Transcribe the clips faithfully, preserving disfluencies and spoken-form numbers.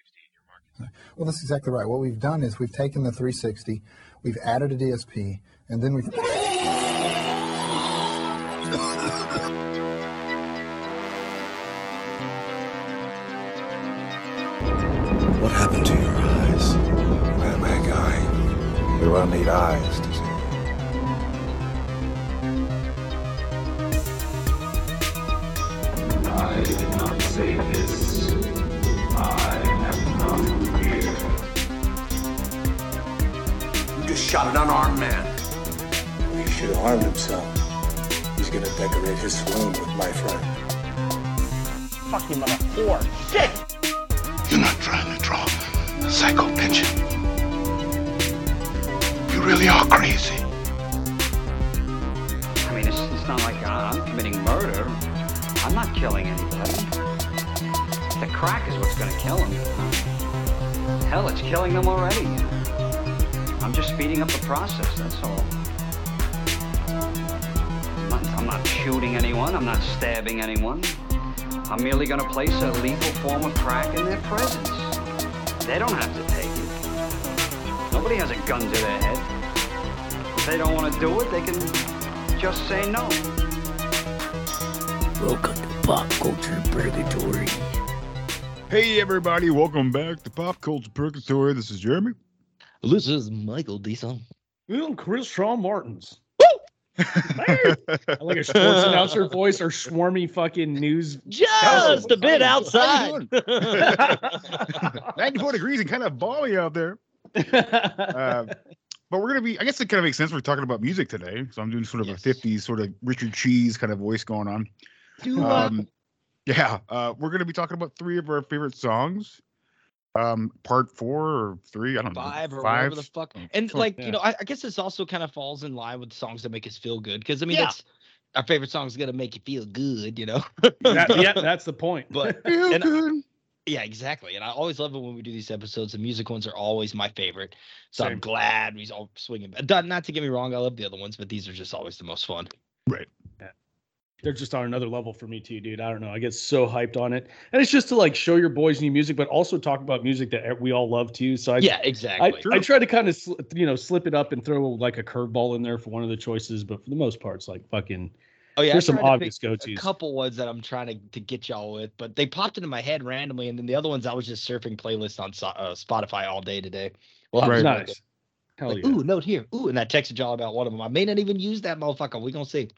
three sixty in your market. Well, that's exactly right. What we've done is we've taken the three sixty, we've added a D S P, and then we've... What happened to your eyes? That bad guy. We will need eyes to see. I did not say this. I am not here. You just shot an unarmed man. He should harm himself. He's gonna decorate his swoon with my friend. Fucking mother whore. Shit! You're not trying to draw a psycho picture. You really are crazy. I mean, it's, it's not like I'm committing murder. I'm not killing anybody. The crack is what's gonna kill him. Hell, it's killing them already. I'm just speeding up the process, that's all. I'm not shooting anyone, I'm not stabbing anyone. I'm merely gonna place a lethal form of crack in their presence. They don't have to take it. Nobody has a gun to their head. If they don't wanna do it, they can just say no. Welcome to Pop Culture Purgatory. Hey everybody, welcome back to Pop Culture Purgatory. This is Jeremy. This is Michael Deason. And Chris Sean Martins. Like a sports announcer voice or swarmy fucking news. Just a bit outside. ninety-four degrees and kind of balmy out there. Uh, but we're going to be, I guess it kind of makes sense. We're talking about music today. So I'm doing sort of yes. a fifties sort of Richard Cheese kind of voice going on. Um, yeah. Uh, we're going to be talking about three of our favorite songs. Um, part four or three, I don't five know, five or whatever the fuck. And like, yeah. you know, I, I guess this also kind of falls in line with songs that make us feel good, because I mean, yeah. that's our favorite song's gonna make you feel good, you know. that, yeah, that's the point. But feel good. I, yeah, exactly. And I always love it when we do these episodes. The music ones are always my favorite, so Same. I'm glad we're all swinging back. Not to get me wrong, I love the other ones, but these are just always the most fun. Right. Yeah. They're just on another level for me too, dude. I don't know. I get so hyped on it. And it's just to like show your boys new music, but also talk about music that we all love too. So I, yeah, exactly. I, I try to kind of, you know, slip it up and throw like a curveball in there for one of the choices. But for the most part, it's like fucking, oh yeah, there's some obvious go-tos. A couple ones that I'm trying to, to get y'all with, but they popped into my head randomly. And then the other ones, I was just surfing playlists on uh, Spotify all day today. Well, right. Nice. Hell like, yeah. Ooh, note here. Ooh. And I texted y'all about one of them. I may not even use that motherfucker. We're going to see.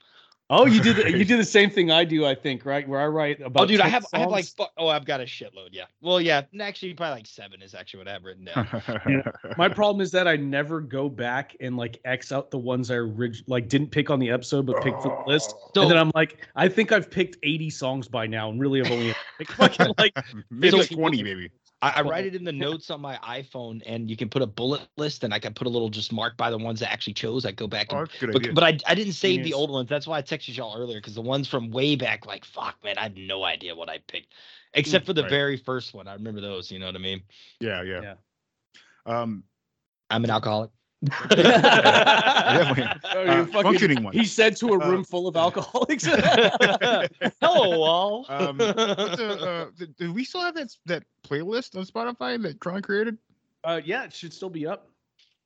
Oh, you did the, you do the same thing I do, I think, right? Where I write about. Oh, dude, I have songs. I have like oh, I've got a shitload, yeah. Well, yeah, actually, probably like seven is actually what I have written down. Yeah. My problem is that I never go back and like X out the ones I orig- like didn't pick on the episode, but picked for the list. So, and then I'm like, I think I've picked eighty songs by now, and really I've only picked fucking like maybe like twenty, maybe. I, I write it in the notes on my iPhone, and you can put a bullet list, and I can put a little just mark by the ones I actually chose. I go back, and, oh, but, but I I didn't save Genius. the old ones. That's why I texted y'all earlier, because the ones from way back, like fuck, man, I have no idea what I picked, except for the right. very first one. I remember those. You know what I mean? Yeah, yeah. yeah. Um, I'm an alcoholic. yeah, oh, uh, fucking, one. He said to a room uh, full of alcoholics. Hello, all. Um, the, uh, the, do we still have that that playlist on Spotify that Tron created? Uh, yeah, it should still be up.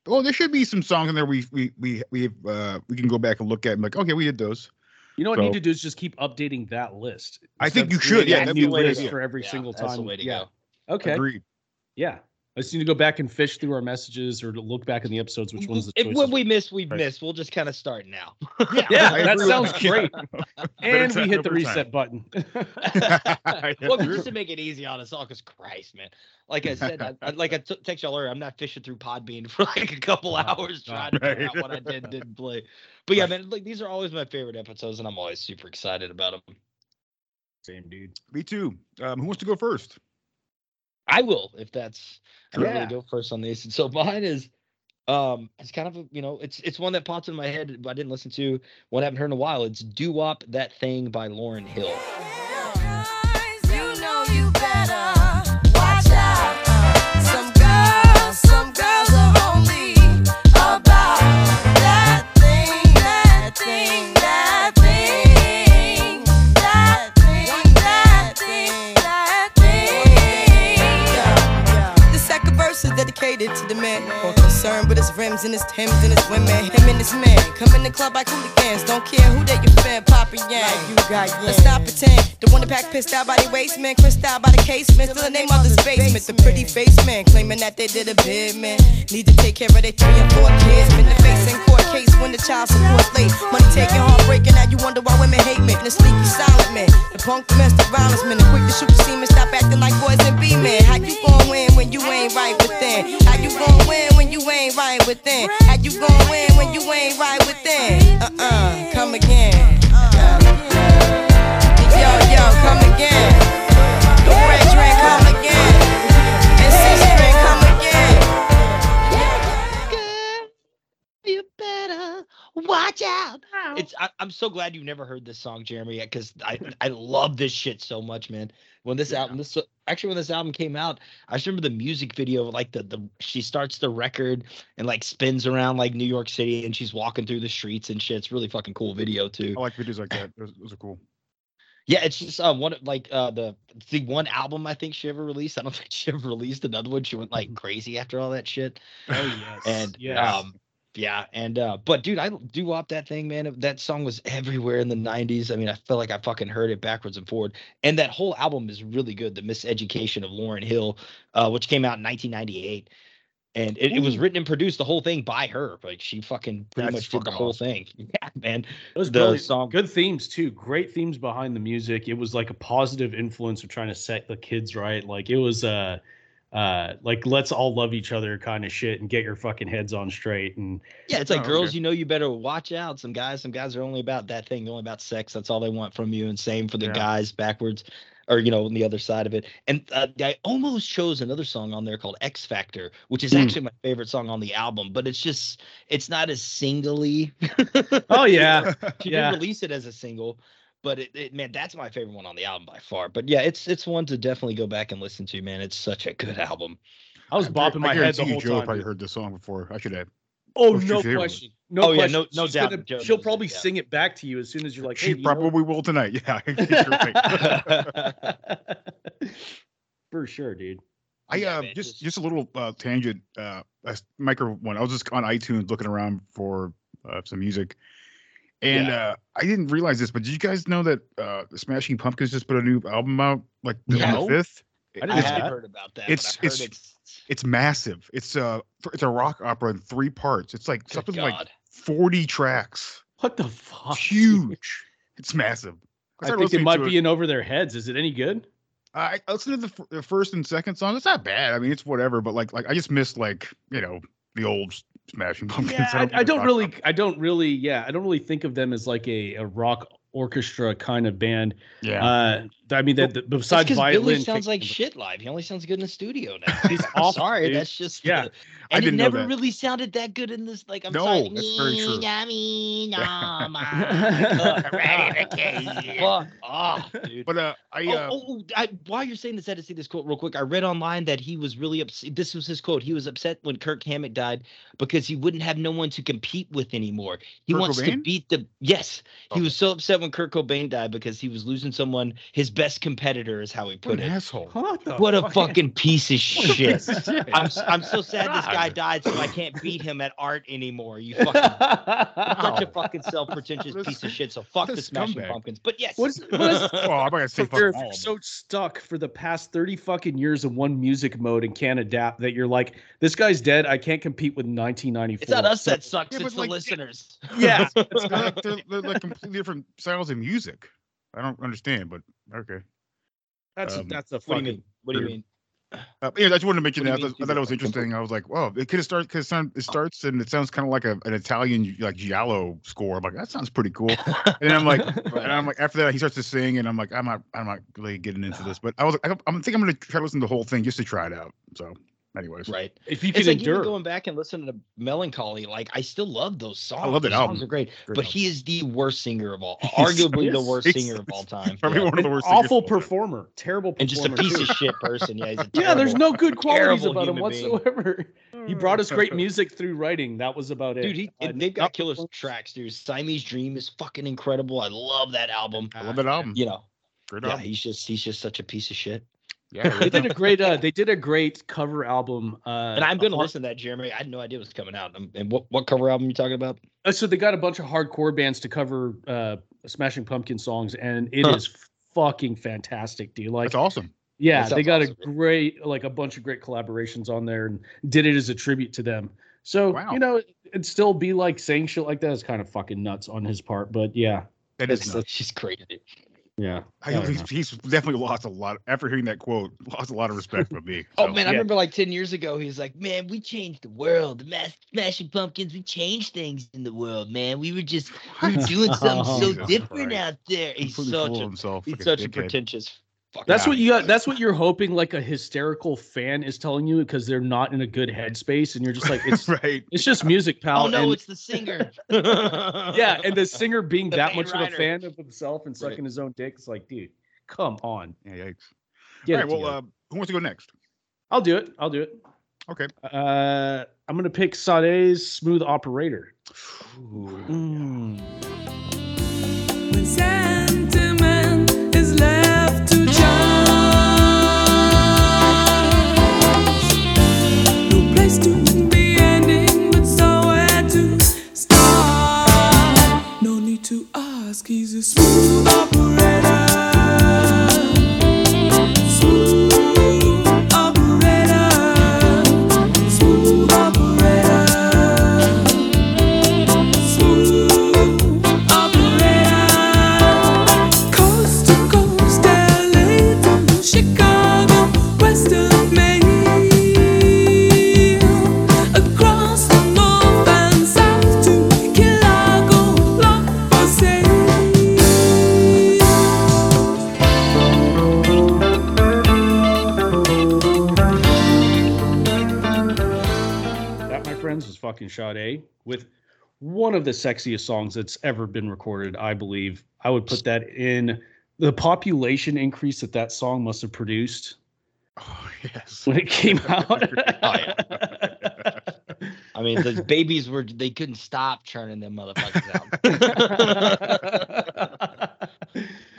Oh, there should be some songs in there we we we we uh we can go back and look at and like, okay, we did those. You know what so, I need to do is just keep updating that list. I think you should. Yeah, new list for every yeah, single time. Way to yeah. Go. Okay. Agreed. Yeah. I just need to go back and fish through our messages or to look back in the episodes, which ones the choices. If what we miss, we right. miss. We'll just kind of start now. Yeah, yeah that sounds that. great. And we hit the reset time. button. Well, just to make it easy on us all, because Christ, man. Like I said, I, I, like I t- text y'all earlier, I'm not fishing through Podbean for like a couple oh, hours trying right. to figure out what I did and didn't play. But yeah, right. man, like these are always my favorite episodes, and I'm always super excited about them. Same, dude. Me too. Um, who wants to go first? I will, if that's I yeah. really go first on these. And so mine is, um, it's kind of a, you know, it's it's one that pops in my head, but I didn't listen to one I haven't heard in a while. It's "Do Wop That Thing" by Lauryn Hill. dedicated to the man. All concerned with his rims and his Timbs and his women. Him and his man. Come in the club like hooligans. Don't care who that you fan, Papa Yang. Like you got Yang. Let's stop pretend. The one that pack pissed out by the waist, man. Crissed out by the casement. Still the name of this basement. The pretty face man. Claiming that they did a bid, man. Need to take care of their three and four kids. Been the face in court case when the child support late. Money taking, heartbreaking. Now you wonder why women hate men. The sneaky silent man. The punk domestic violence man. The quick to shoot the semen. Stop acting like boys and be men. How you gon' win when you ain't right within? How you gon' win when you ain't right within? How you gon' win when you ain't right within? Uh-uh, come again. Uh-uh. Yo, yo, come again. The brethren, come again. And sister, come again. Girl, you better watch out. It's I, I'm so glad you never heard this song, Jeremy, because I I love this shit so much, man. When this yeah. album, this actually when this album came out, I just remember the music video. Like the the she starts the record and like spins around like New York City, and she's walking through the streets and shit. It's really fucking cool video too. I like videos like that. Those, those are cool. Yeah, it's just uh, one like uh, the the one album I think she ever released. I don't think she ever released another one. She went like crazy after all that shit. Oh yes, and yes. um. Yeah, and uh, but dude, I do up that thing, man. That song was everywhere in the nineties. I mean, I felt like I fucking heard it backwards and forward. And that whole album is really good. The Miseducation of Lauryn Hill, uh, which came out in nineteen ninety-eight, and it, it was written and produced the whole thing by her. Like she fucking pretty That's much did the whole awesome. Thing. Yeah, man. It was the song. Good themes too. Great themes behind the music. It was like a positive influence of trying to set the kids right. Like it was uh Uh, like let's all love each other kind of shit and get your fucking heads on straight. And yeah, it's like oh, girls, okay. you know, you better watch out. Some guys, some guys are only about that thing. They're only about sex. That's all they want from you. And same for the yeah. guys backwards or, you know, on the other side of it. And uh, I almost chose another song on there called X Factor, which is mm. actually my favorite song on the album, but it's just, it's not as singly. Oh yeah. She yeah. didn't release it as a single. But it, it, man, that's my favorite one on the album by far. But yeah, it's it's one to definitely go back and listen to, man. It's such a good album. I was bopping my head the whole Joe time. Joe probably heard this song before. I should have. Oh, no question. No oh, question. Yeah, no, no doubt. Gonna, Joe she'll probably it, yeah. sing it back to you as soon as you're like, hey, she you probably know? Will tonight. Yeah. Right. For sure, dude. I yeah, uh, man, just, just a little uh, tangent. Uh, a micro one. I was just on iTunes looking around for uh, some music. And yeah. uh, I didn't realize this, but did you guys know that uh, Smashing Pumpkins just put a new album out, like the no. fifth? I didn't it's, heard about that. It's it's, it's it's massive. It's uh it's a rock opera in three parts. It's like Good something God. like forty tracks. What the fuck? It's huge. It's massive. I, I think it might be it. in over their heads. Is it any good? Uh, I listened to the, the first and second song. It's not bad. I mean, it's whatever. But like like I just missed like you know the old. Smashing Pumpkins. Yeah, I, I, I don't really, I don't really, yeah, I don't really think of them as like a, a rock orchestra kind of band. Yeah, uh, I mean that. Well, besides violin, Billy sounds like shit live. He only sounds good in the studio now. He's awful, sorry, dude. That's just yeah. The, and it never really sounded that good in this. Like I'm no, sorry, that's very true. Fuck off, dude. But uh, I, uh, oh, oh, I while you're saying this, I had to see this quote real quick. I read online that he was really upset. This was his quote. He was upset when Kirk Hammett died because he wouldn't have no one to compete with anymore. He Kurt wants Cobain? to beat the yes. Okay. He was so upset when Kurt Cobain died because he was losing someone, his best competitor is how he put what an it. Asshole. What, what a fuck? fucking piece of shit. shit. I'm I'm so sad God. this guy died, so I can't beat him at art anymore. You fucking wow. such a fucking self-pretentious piece of shit. So fuck the Smashing Pumpkins. But yes, what is, what is, well, I'm gonna say fuck you're all so stuck for the past thirty fucking years in one music mode and can't adapt that you're like, this guy's dead. I can't compete with nineteen ninety-four. It's not us that sucks. Yeah, it's the like, listeners. Yeah, it's like they're, they're like completely different styles of music. I don't understand, but okay. That's um, that's a fucking. What do you mean? What do you mean? Uh, yeah, I just wanted to mention that. I thought, I thought it was interesting. I was like, "Wow, it could have started because it starts and it sounds kind of like a, an Italian like giallo score." I'm like, "That sounds pretty cool." And then I'm like, and I'm like, after that he starts to sing, and I'm like, "I'm not, I'm not really getting into this." But I was, I, I think I'm gonna try to listen to the whole thing just to try it out. So. Anyways, right. If you can it's like endure. Even going back and listening to Melancholy, like I still love those songs. I love that album. Songs are great, great but album. He is the worst singer of all, arguably the worst he's, singer of all time. Probably yeah. one of the worst. An awful performer, time. terrible, performer. and just a piece of shit person. Yeah, he's a terrible, yeah. There's no good qualities about him whatsoever. Being. He brought us great music through writing. That was about it. Dude, he, uh, they've got killer tracks, dude. Siamese Dream is fucking incredible. I love that album. I love that album. You know, great yeah, album. he's just he's just such a piece of shit. Yeah, they did a great. Uh, they did a great cover album. Uh, and I'm gonna listen to that, Jeremy. I had no idea it was coming out. And what what cover album are you talking about? Uh, so they got a bunch of hardcore bands to cover uh, Smashing Pumpkin songs, and it huh. is fucking fantastic, dude. Like, that's awesome. Yeah, that they got awesome, a great, like a bunch of great collaborations on there, and did it as a tribute to them. So wow. you know, it'd still be like saying shit like that is kind of fucking nuts on his part. But yeah, that is nuts. She's great at it. Yeah, I, I he's, he's definitely lost a lot after hearing that quote. Lost a lot of respect for me. So. Oh man, I yeah. remember like ten years ago, he was like, "Man, we changed the world. The mass, Smashing Pumpkins, we changed things in the world, man. We were just we were doing something oh, so Jesus different Christ. out there." He's such a, himself, he's like such a pretentious. Fuck that's out. what you. Got, that's what you're hoping. Like a hysterical fan is telling you because they're not in a good headspace, and you're just like, "It's right. It's just music, pal." Oh no, and, it's the singer. yeah, and the singer being the that much writer. of a fan of himself and sucking right. his own dick is like, dude, come on. Yeah, yikes. All right, well, uh, who wants to go next? I'll do it. I'll do it. Okay. Uh, I'm gonna pick Sade's "Smooth Operator." Ooh, mm. yeah. When sentiment is left to he's a smooth operator, smooth operator, smooth operator, smooth operator. Coast to coast, L A to Chicago, west of Maine, across the north and south to Chicago, love for sale. Fucking Sade with one of the sexiest songs that's ever been recorded. I believe I would put that in the population increase that that song must have produced. Oh yes, when it came out. oh, yeah. I mean, the babies were they couldn't stop churning them motherfuckers out.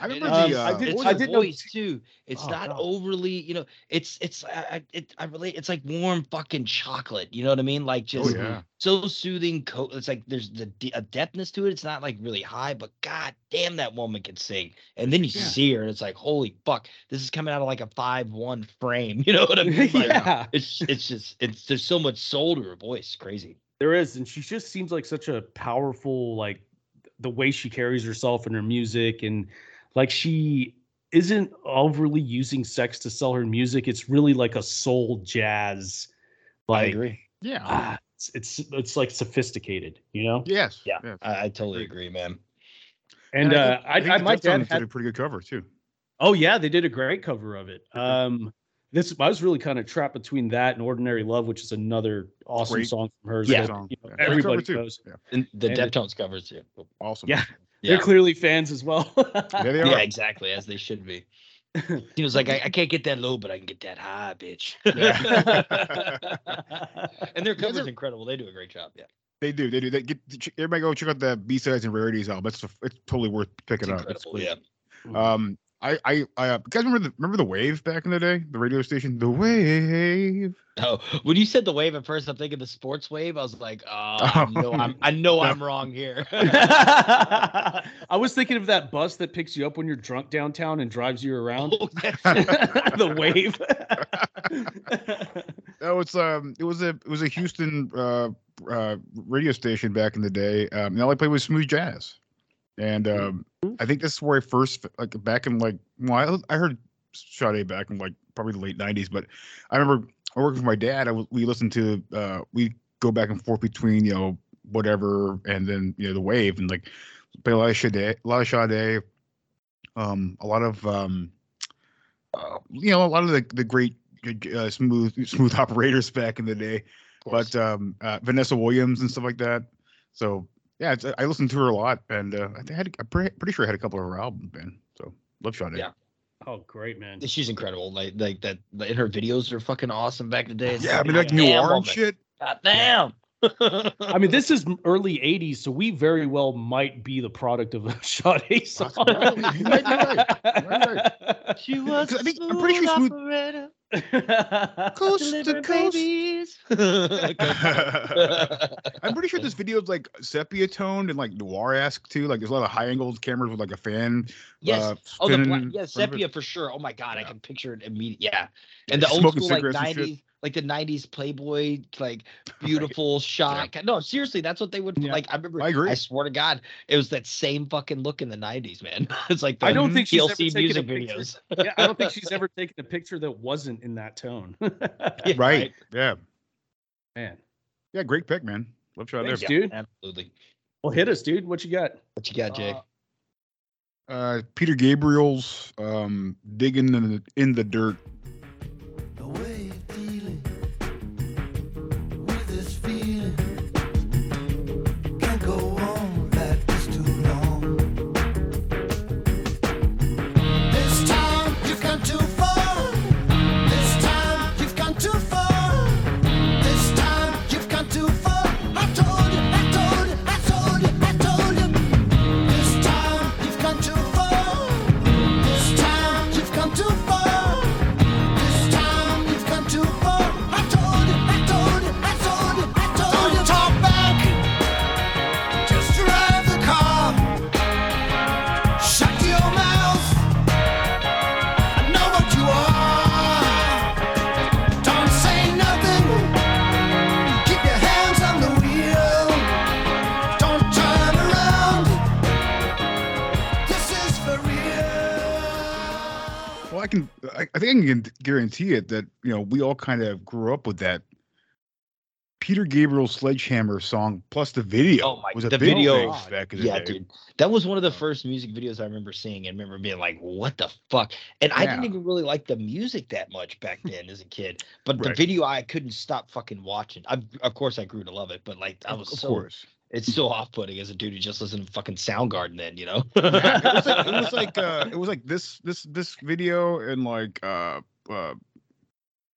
I remember um, the. Uh, I did, it's I did voice know. too. It's oh, not God. overly, you know. It's it's I it, I relate. It's like warm fucking chocolate. You know what I mean? Like just oh, yeah. so soothing. Co- it's like there's the a depthness to it. It's not like really high, but God damn, that woman can sing. And then you yeah. see her, and it's like holy fuck, this is coming out of like a five one frame. You know what I mean? Like, yeah. It's it's just it's there's so much soul to her voice. Crazy. There is, and she just seems like such a powerful like the way she carries herself in her music and. Like she isn't overly using sex to sell her music. It's really like a soul jazz. Like, I agree. Yeah. Ah, it's, it's it's like sophisticated, you know? Yes. Yeah. yeah I, I totally agree, man. And, and uh, I, I, I, I my dad had, did a pretty good cover too. Oh yeah, they did a great cover of it. Um, this I was really kind of trapped between that and "Ordinary Love," which is another awesome great, song from hers. Yeah. That, you know, yeah. Everybody knows. Yeah. And the Deftones covers too. Awesome. Yeah. Yeah. They're clearly fans as well. yeah, they are. yeah, exactly, as they should be. He was like, I, I can't get that low, but I can get that high, bitch. Yeah. And their cover's yeah, incredible. They do a great job. Yeah, they do. They do. They get everybody go check out the B-sides and rarities album. It's, it's totally worth picking it's up. It's cool. Yeah. Um, I, I, I uh, guys remember the remember the Wave back in the day, the radio station, the Wave. Oh, when you said the Wave at first, I'm thinking the Sports Wave. I was like, oh, I know I'm, I know I'm wrong here. I was thinking of that bus that picks you up when you're drunk downtown and drives you around. Oh, that's the Wave. That was um, it was a it was a Houston uh, uh, radio station back in the day. Um, and all I played was smooth jazz. And um, mm-hmm. I think this is where I first, like, back in, like, well, I, I heard Sade back in, like, probably the late nineties, but I remember I worked with my dad. I w- we listened to, uh, we go back and forth between, you know, whatever, and then, you know, the Wave, and, like, play a lot of Sade, a lot of Sade, um, a lot of, um, uh, you know, a lot of the, the great uh, smooth smooth operators back in the day, but um, uh, Vanessa Williams and stuff like that, so. Yeah, it's, I listened to her a lot, and uh, I had, I'm pretty sure I had a couple of her albums, man. So, love Sade. Yeah. Oh, great, man. She's incredible. Like, like that. Like, her videos are fucking awesome back in the day. It's yeah, like, I mean, like New Orleans shit. God damn. I mean, this is early eighties, so we very well might be the product of a Sade song. Right. Right, right. Right, right. She was I think, I'm pretty sure smooth operator. Coast to coast. Okay. I'm pretty sure this video is like sepia toned and like noir-esque too. Like there's a lot of high-angled cameras with like a fan. Yes. Uh, oh, the black, yeah, sepia for sure. Oh my god, yeah. I can picture it immediately. Yeah, and the old school like nineties, like the nineties Playboy, like beautiful right. shot. Yeah. No, seriously, that's what they would yeah. like. I remember. I agree. I swear to God, it was that same fucking look in the nineties, man. It's like the I don't think T L C she's music videos. Yeah, I don't think she's ever taken a picture that wasn't in that tone. Yeah, right. Yeah. Man. Yeah, great pick, man. Love shot there. Dude. Absolutely. Well, hit us, dude. What you got? What you got, Jake? Uh, uh Peter Gabriel's um digging in the in the dirt. The way dealing with this feeling can't go on like this too long. This time you've gone too far. I can, I, I think I can guarantee it that, you know, we all kind of grew up with that Peter Gabriel Sledgehammer song plus the video. Oh my, was a the big video thing back in the yeah, day. Dude, that was one of the first music videos I remember seeing and remember being like, what the fuck? And yeah. I didn't even really like the music that much back then as a kid, but right. the video I couldn't stop fucking watching. I, of course, I grew to love it, but like I was of so. Course. It's so off-putting as a dude who just listened to fucking Soundgarden then, you know? Yeah, it was like, it was like, uh, it was like this this this video and like uh, uh,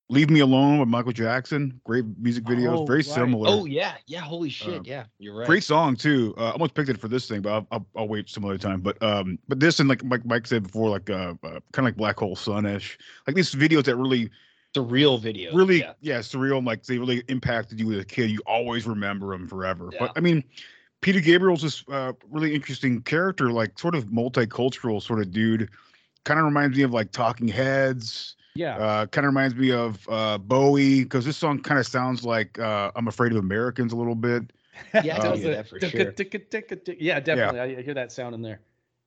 Leave Me Alone with Michael Jackson. Great music videos, oh, very right. similar. Oh, yeah. Yeah, holy shit. Uh, yeah, you're right. Great song, too. I uh, almost picked it for this thing, but I'll, I'll, I'll wait some other time. But um, but this and like Mike, Mike said before, like uh, uh, kind of like Black Hole Sun-ish. Like these videos that really... Surreal video. Really, yeah. yeah, surreal. Like they really impacted you as a kid. You always remember them forever. Yeah. But I mean, Peter Gabriel's this uh, really interesting character, like sort of multicultural sort of dude. Kind of reminds me of like Talking Heads. Yeah. Uh, kind of reminds me of uh, Bowie because this song kind of sounds like uh, I'm Afraid of Americans a little bit. Yeah, um, I that for sure. Yeah, definitely. Yeah. I hear that sound in there.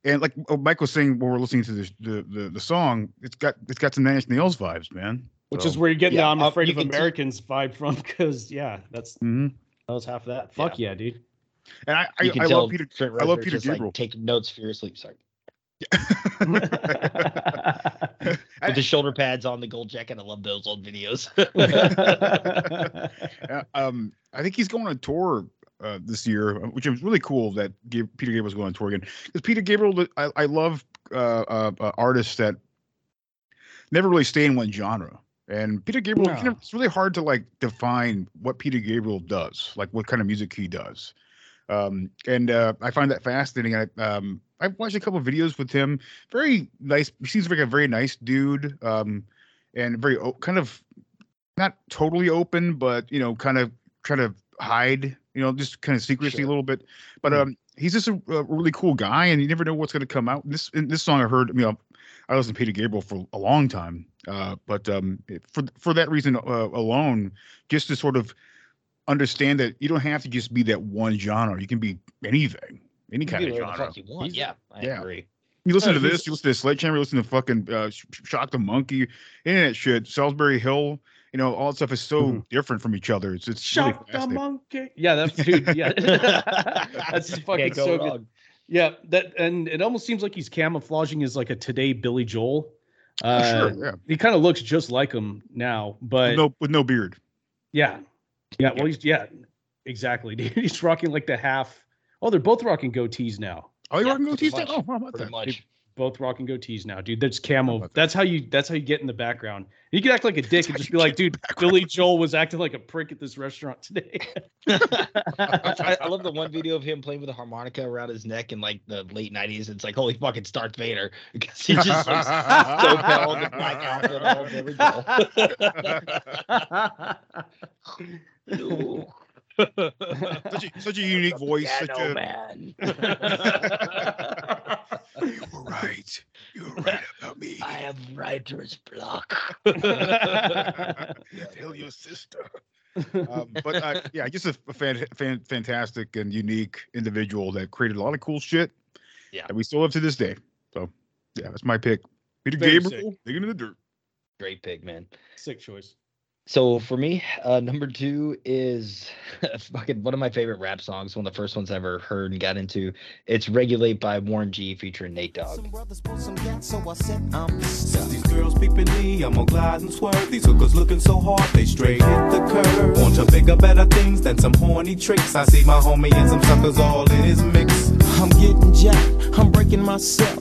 And like Mike was saying, when we're listening to this, the, the the song, it's got it's got some Nine Inch Nails vibes, man. Which so, is where you get yeah, the I'm Afraid of Americans t- vibe from, because yeah, that's mm-hmm. that was half of that. Yeah. Fuck yeah, dude. And I I, I love Peter. I love Peter Gabriel. Like, take notes for your sleep. Sorry. With I, the shoulder pads on, the gold jacket. I love those old videos. um, I think he's going on tour uh, this year, which is really cool that Peter Gabriel was going on tour again. Because Peter Gabriel, I I love uh, uh, artists that never really stay in one genre. And Peter Gabriel, yeah. you know, it's really hard to like define what Peter Gabriel does, like what kind of music he does. Um, and uh, I find that fascinating. I, um, I've watched a couple of videos with him. Very nice. He seems like a very nice dude, um, and very o- kind of not totally open, but, you know, kind of trying to hide, you know, just kind of secrecy sure. a little bit. But mm-hmm. um, he's just a, a really cool guy, and you never know what's going to come out. This in this song I heard, you know, I listened to Peter Gabriel for a long time, uh, but um, for for that reason uh, alone, just to sort of understand that you don't have to just be that one genre. You can be anything, any you kind of genre. You want. Yeah, I yeah. agree. You listen no, to this, you listen to Sledgehammer, you listen to fucking uh, Shock the Monkey, internet shit, Salisbury Hill. You know, all that stuff is so mm-hmm. different from each other. It's it's Shock really the Monkey. Yeah, that's dude. Yeah, that's fucking go so wrong. Good. Yeah, that and it almost seems like he's camouflaging as like a today Billy Joel. Uh, sure, yeah. He kind of looks just like him now, but with no, with no beard. Yeah, yeah. Well, he's yeah, exactly. Dude, he's rocking like the half. Oh, they're both rocking goatees now. Oh, you're yeah, rocking goatees now. Oh, how about pretty that? Much. both rocking goatees now, dude. That's camo. That. That's how you. That's how you get in the background. You can act like a dick and just be like, "Dude, Billy Joel was acting like a prick at this restaurant today." I, I love the one video of him playing with a harmonica around his neck in like the late nineties. It's like, holy fuck, it's Darth Vader, because he just was so cold and black out and all over Joel. such, a, such a unique voice. Such a... man. You were right. You were right about me. I have writer's block. Tell your sister. um, but uh, yeah, just a fan, fan, fantastic and unique individual that created a lot of cool shit. Yeah, that we still have to this day. So yeah, that's my pick. Peter Very Gabriel, sick. Digging in the dirt. Great pick, man. Sick choice. So for me, uh, number two is fucking one of my favorite rap songs, one of the first ones I ever heard and got into. It's Regulate by Warren G featuring Nate Dogg. Some brothers pull some gas, so I said I'm stuck. These girls peeping me, I'm gonna glide and swerve. These hookers looking so hard, they straight hit the curve. Want to bigger, better things than some horny tricks. I see my homie and some suckers all in his mix. I'm getting jacked, I'm breaking myself.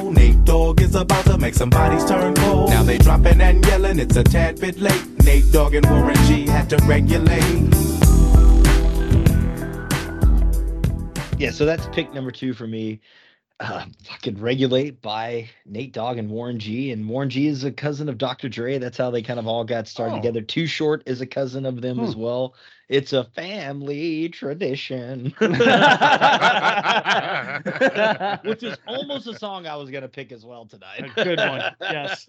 Nate Dogg is about to make some bodies turn cold. Now they dropping and yelling, it's a tad bit late. Nate Dogg and Warren G had to regulate. Yeah, so that's pick number two for me. Uh, fucking Regulate by Nate Dogg and Warren G. And Warren G is a cousin of Doctor Dre. That's how they kind of all got started oh. together. Too Short is a cousin of them hmm. as well. It's a family tradition. Which is almost a song I was going to pick as well tonight. A good one, yes.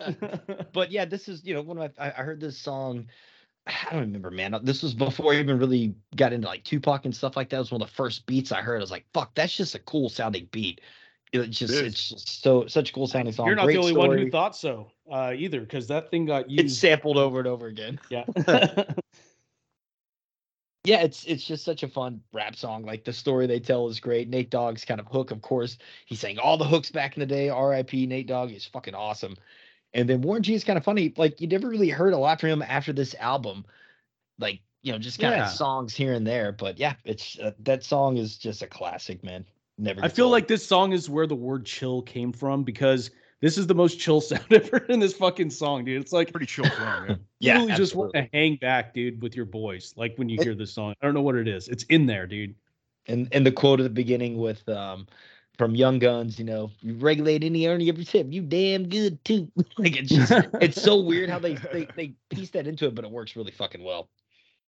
But yeah, this is, you know, one of my, I heard this song, I don't remember, man. This was before I even really got into like Tupac and stuff like that. It was one of the first beats I heard. I was like, fuck, that's just a cool sounding beat. It's just, it it's just so such a cool sounding song. You're not Great the only story. one who thought so uh, either, because that thing got used. It's sampled over and over again. Yeah. Yeah, it's it's just such a fun rap song. Like, the story they tell is great. Nate Dogg's kind of hook, of course. He sang all the hooks back in the day. R I P Nate Dogg is fucking awesome. And then Warren G is kind of funny. Like, you never really heard a lot from him after this album. Like, you know, just kind yeah. of songs here and there. But yeah, it's uh, that song is just a classic, man. Never. I feel old. like this song is where the word chill came from, because this is the most chill sound ever in this fucking song, dude. It's like pretty chill song. Man. Yeah, you really just want to hang back, dude, with your boys. Like, when you it, hear this song, I don't know what it is. It's in there, dude. And and the quote at the beginning with um from Young Guns, you know, you regulate any earning every tip, you damn good too. Like, it's just it's so weird how they, they they piece that into it, but it works really fucking well.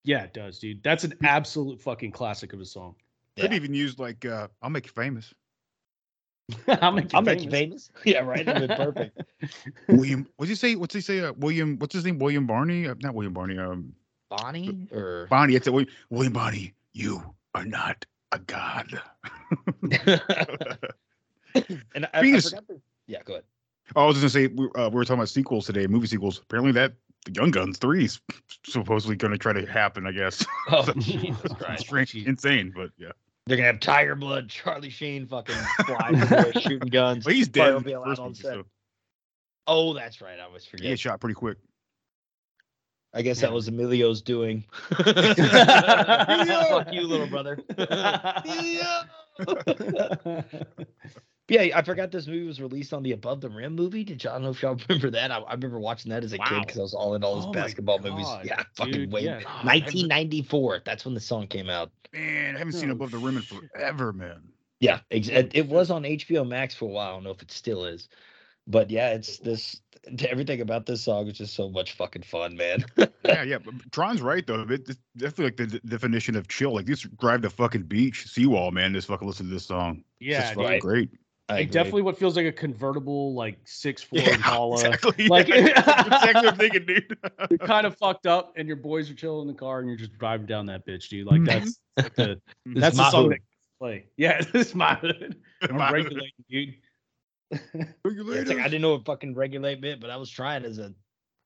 Yeah, it does, dude. That's an absolute fucking classic of a song. Could yeah. even use like uh, I'll make you famous. I'll make you I'll famous. Make you famous. Yeah, right. That'd be perfect. William, what'd you say? What's he say? Uh, William, what's his name? William Barney? Uh, not William Barney. Um, Bonnie or Bonnie. It's a William, William Bonnie. You are not a god. And I, I forgot to, yeah, go ahead. I was just gonna say we, uh, we were talking about sequels today, movie sequels. Apparently, that Young Guns three is supposedly gonna try to happen. I guess. Oh, so, Jesus Christ! Strange, insane, but yeah. They're gonna have Tiger Blood, Charlie Sheen, fucking flying everywhere, shooting guns. Well, he's dead. Be allowed on set. So. Oh, that's right. I always forget. He gets shot pretty quick. I guess yeah. that was Emilio's doing. Fuck you, little brother. Yeah, I forgot this movie was released on the Above the Rim movie. Did y'all, I don't know if y'all remember that? I, I remember watching that as a wow. kid, because I was all in all those oh basketball God, movies. Yeah, dude, fucking way. Yeah. nineteen ninety-four. That's when the song came out. Man, I haven't oh, seen Above the Rim in forever, man. Yeah, ex- it was on H B O Max for a while. I don't know if it still is, but yeah, it's this. Everything about this song is just so much fucking fun, man. yeah, yeah. But Tron's right though. It, it's definitely like the d- definition of chill. Like, just drive to fucking beach, seawall, man. Just fucking listen to this song. Yeah, it's just fucking right. great. Like, definitely what feels like a convertible, like six four yeah, Impala. Exactly, like yeah. exactly what I'm thinking, dude. You're kind of fucked up, and your boys are chilling in the car, and you're just driving down that bitch, dude. Like, that's like the, that's the song hood. That can play. Yeah, this is my hood. I'm my regulating, hood. Dude. Regulators. Yeah, it's like, I didn't know what fucking regulate meant, but I was trying as a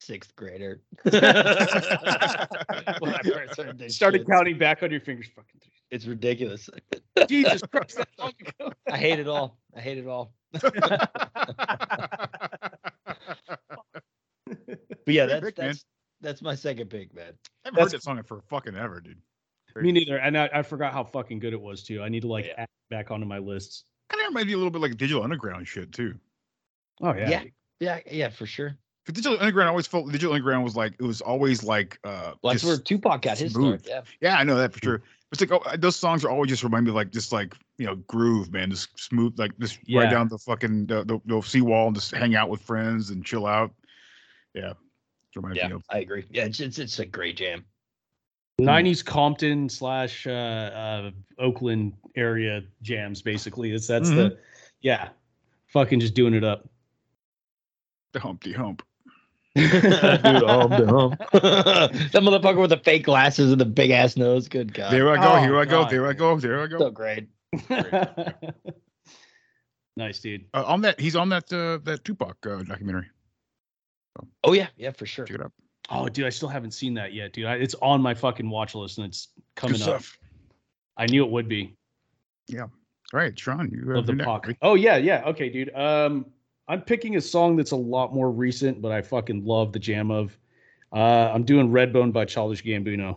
sixth grader. When I first heard this started shit. Counting back on your fingers. Fucking, it's ridiculous. Jesus Christ! That long ago. I hate it all. I hate it all. But yeah, that's, pick, that's that's my second pick, man. I haven't that's, heard that song for fucking ever, dude. Me neither, and I, I forgot how fucking good it was too. I need to like yeah. add it back onto my lists. I think it might be a little bit like Digital Underground shit too. Oh yeah, yeah, yeah, yeah, for sure. But Digital Underground, I always felt Digital Underground was like it was always like uh. Well, that's where Tupac got his start. Yeah, yeah, I know that for sure. It's like oh, those songs are always just remind me of like just like you know groove, man, just smooth, like just yeah. right down the fucking uh, the, the seawall and just hang out with friends and chill out. Yeah, yeah, I agree. Yeah, it's, it's it's a great jam. nineties Compton slash uh, uh, Oakland area jams, basically. It's that's mm-hmm. the yeah, fucking just doing it up. The Humpty Hump. Dude, oh, the hump. That motherfucker with the fake glasses and the big ass nose. Good God. There I go. Oh, here I go. God. There I go. There I go. So great. Great. Nice, dude. Uh, on that, he's on that uh, that Tupac uh, documentary. So, oh yeah, yeah, for sure. Check it out. Oh, dude, I still haven't seen that yet, dude. I, it's on my fucking watch list, and it's coming up. I knew it would be. Yeah. All right, Sean, you love the Pac. Oh yeah, yeah. Okay, dude. Um, I'm picking a song that's a lot more recent, but I fucking love the jam of. Uh, I'm doing Redbone by Childish Gambino.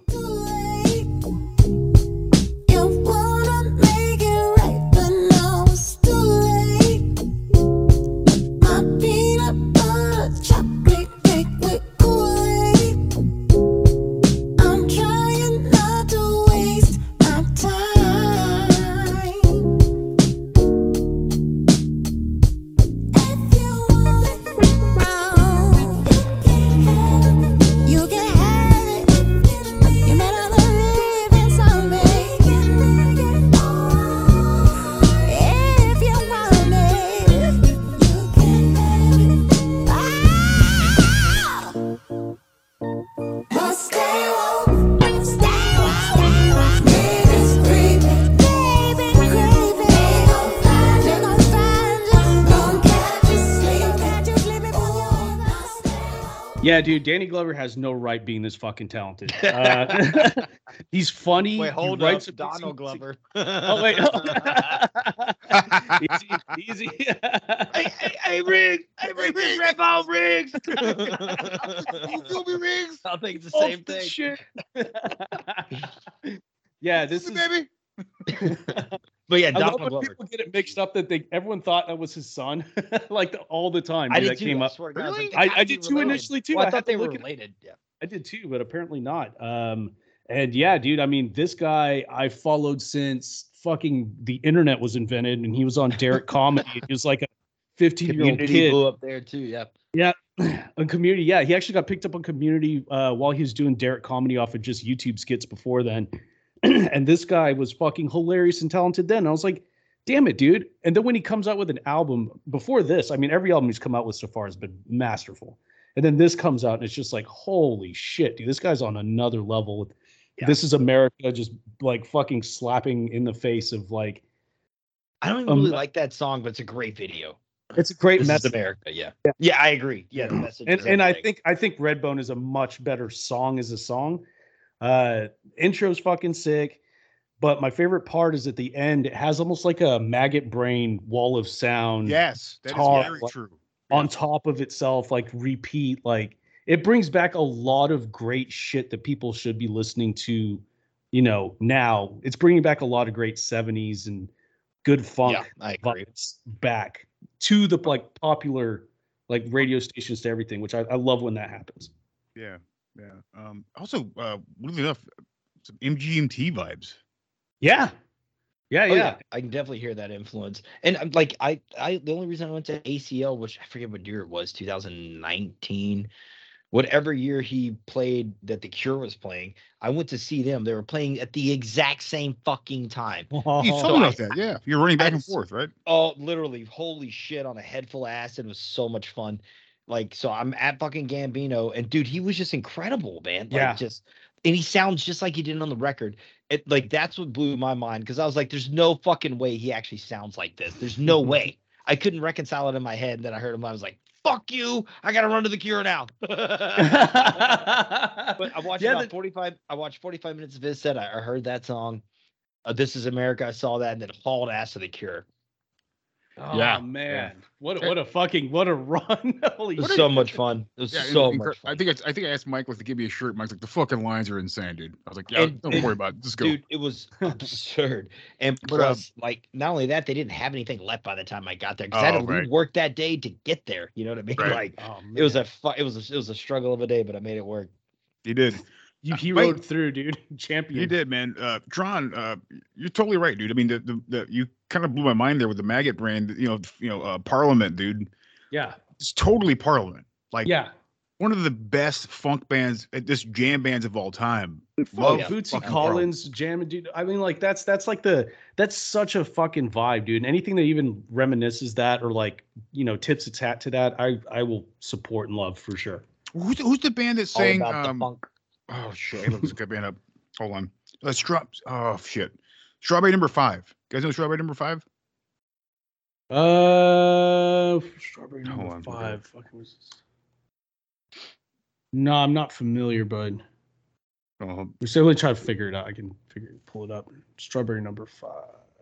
Yeah, dude, Danny Glover has no right being this fucking talented. Uh, he's funny. Wait, hold he writes up, Donald Glover. Oh, wait. Oh. Easy, easy. hey, hey, hey, Riggs. Hey, Riggs. Riggs. Rap out, Riggs. You me, Riggs. I think it's the oh, same thing. Shit. Yeah, this is... Baby. But yeah, Donald Glover. People get it mixed up that they everyone thought that was his son, like the, all the time. I did that too. Came I, up. Swear to really? I, I did too related. Initially too. Well, I, I thought they were related. Yeah, I did too, but apparently not. Um, and yeah, dude. I mean, this guy I followed since fucking the internet was invented, and he was on Derek Comedy. He was like a fifteen-year-old kid. Community blew up there too. Yeah. Yeah, on Community. Yeah, he actually got picked up on Community uh, while he was doing Derek Comedy off of just YouTube skits before then. And this guy was fucking hilarious and talented then. And I was like, damn it, dude. And then when he comes out with an album before this, I mean, every album he's come out with so far has been masterful. And then this comes out and it's just like, holy shit, dude, this guy's on another level. Yeah. This is America just like fucking slapping in the face of like. I don't even um, really like that song, but it's a great video. It's a great this message. Is America, yeah. yeah. Yeah, I agree. Yeah. The message and and I think, I think Redbone is a much better song as a song. Uh, intro's fucking sick, but my favorite part is at the end. It has almost like a maggot brain wall of sound. Yes, that top, is very like, true. Yes. On top of itself, like repeat, like it brings back a lot of great shit that people should be listening to. You know, now it's bringing back a lot of great seventies and good funk yeah, I agree. Vibes back to the like popular like radio stations to everything, which I, I love when that happens. Yeah. Yeah. Um, also, uh, weirdly enough, some M G M T vibes. Yeah. Yeah. Yeah. Oh, yeah. I can definitely hear that influence. And I'm like, I, I, the only reason I went to A C L, which I forget what year it was, two thousand nineteen, whatever year he played that The Cure was playing, I went to see them. They were playing at the exact same fucking time. You told me about that. Yeah. You're running back I, and forth, right? Oh, literally. Holy shit. On a head full of acid. It was so much fun. Like, so I'm at fucking Gambino, and dude, he was just incredible, man. Like, yeah. Just, and he sounds just like he did on the record. It, like, that's what blew my mind, because I was like, there's no fucking way he actually sounds like this. There's no way. I couldn't reconcile it in my head. And then I heard him. I was like, fuck you. I got to run to the Cure now. But I watched yeah, about the- forty-five. I watched forty-five minutes of his set. I, I heard that song. Uh, This Is America. I saw that and then hauled ass to the Cure. Oh yeah, man, yeah. what a, what a fucking what a run! Holy it was so much fun. It was yeah, so it was much fun. I think I, I think I asked Mike like to give me a shirt. Mike's like, the fucking lines are insane, dude. I was like, yeah, and, don't and, worry about it. Just go, dude. It was absurd. And plus, um, like, not only that, they didn't have anything left by the time I got there because oh, I had to right. work that day to get there. You know what I mean? Right. Like, oh, it was a fu- it was a, it was a struggle of a day, but I made it work. You did. You, he Mike, rode through, dude. Champion. You did, man. Uh, Tron, uh, you're totally right, dude. I mean, the, the, the you kind of blew my mind there with the maggot brand. You know, you know, uh, Parliament, dude. Yeah, it's totally Parliament. Like, yeah, one of the best funk bands, uh, just jam bands of all time. Love yeah. Bootsy Collins jam, dude. I mean, like that's that's like the that's such a fucking vibe, dude. And anything that even reminisces that or like you know tips its hat to that, I I will support and love for sure. Who's who's the band that's all saying about um, the funk? Oh shit! It looks like a band up. Hold on. Let's drop. Oh shit! Strawberry Number Five. You guys know Strawberry Number Five? Uh, Strawberry Number Hold Five. Fucking was this? No, I'm not familiar, bud. Uh, we still really try to figure it out. I can figure pull it up. Strawberry Number Five.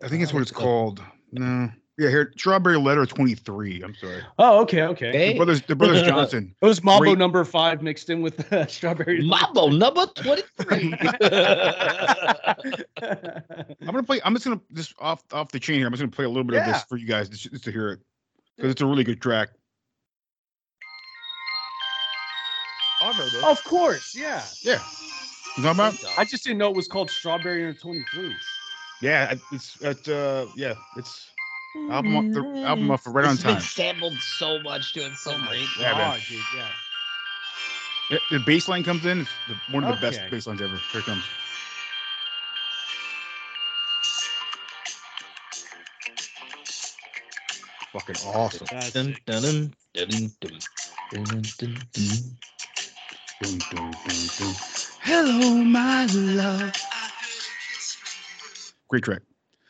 I think that's what it's called. No. Yeah, here. Strawberry Letter twenty-three. I'm sorry. Oh, okay, okay. Hey. The brothers, the brothers Johnson. It was Mambo Great. Number Five mixed in with uh, Strawberry. Mambo Number twenty-three. I'm gonna play. I'm just gonna just off off the chain here. I'm just gonna play a little bit yeah. of this for you guys just, just to hear it because it's a really good track. I've heard it. Of course, yeah, yeah. You know about? I just didn't know it was called Strawberry Number twenty-three. Yeah, it's at uh, yeah, it's. Album up, the album up for right it's on time. It's been sampled so much, doing so much. Yeah, oh, dude, yeah. It, the bass line comes in. It's the, one of the okay. best bass lines ever. Here it comes. Fucking awesome. Dun, dun, dun, dun, dun, dun, dun, dun, dun. Hello, my love. Great track.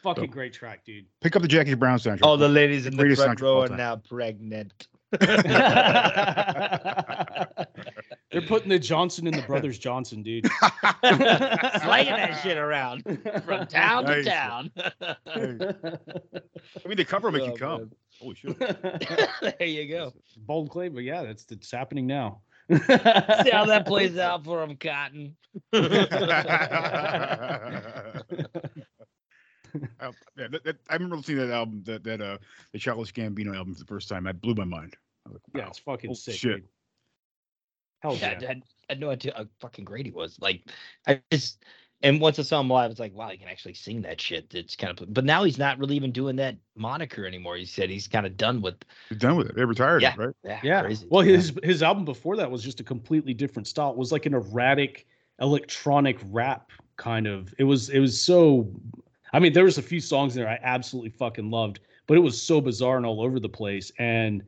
Fucking so, great track, dude. Pick up the Jackie Brown soundtrack. All the ladies in the, the front row are now pregnant. They're putting the Johnson in the Brothers Johnson, dude. Slinging that shit around from town nice. to town. I mean, the cover will make oh, you come. Holy shit. There you go. Bold claim, but yeah, that's it's happening now. See how that plays out for him, Cotton. I, yeah, that, that, I remember listening to that album, that that uh, the Childish Gambino album for the first time. I blew my mind. I was like, wow, yeah, it's fucking sick. Shit. Hell yeah! yeah. I, I had no idea how fucking great he was. Like, I just and once I saw him live, it's like, wow, he can actually sing that shit. It's kind of, but now he's not really even doing that moniker anymore. He said he's kind of done with. He's done with it. They retired yeah, it, right? Yeah. yeah. Crazy. Well, his yeah. his album before that was just a completely different style. It was like an erratic electronic rap kind of. It was it was so. I mean, there was a few songs in there I absolutely fucking loved, but it was so bizarre and all over the place. And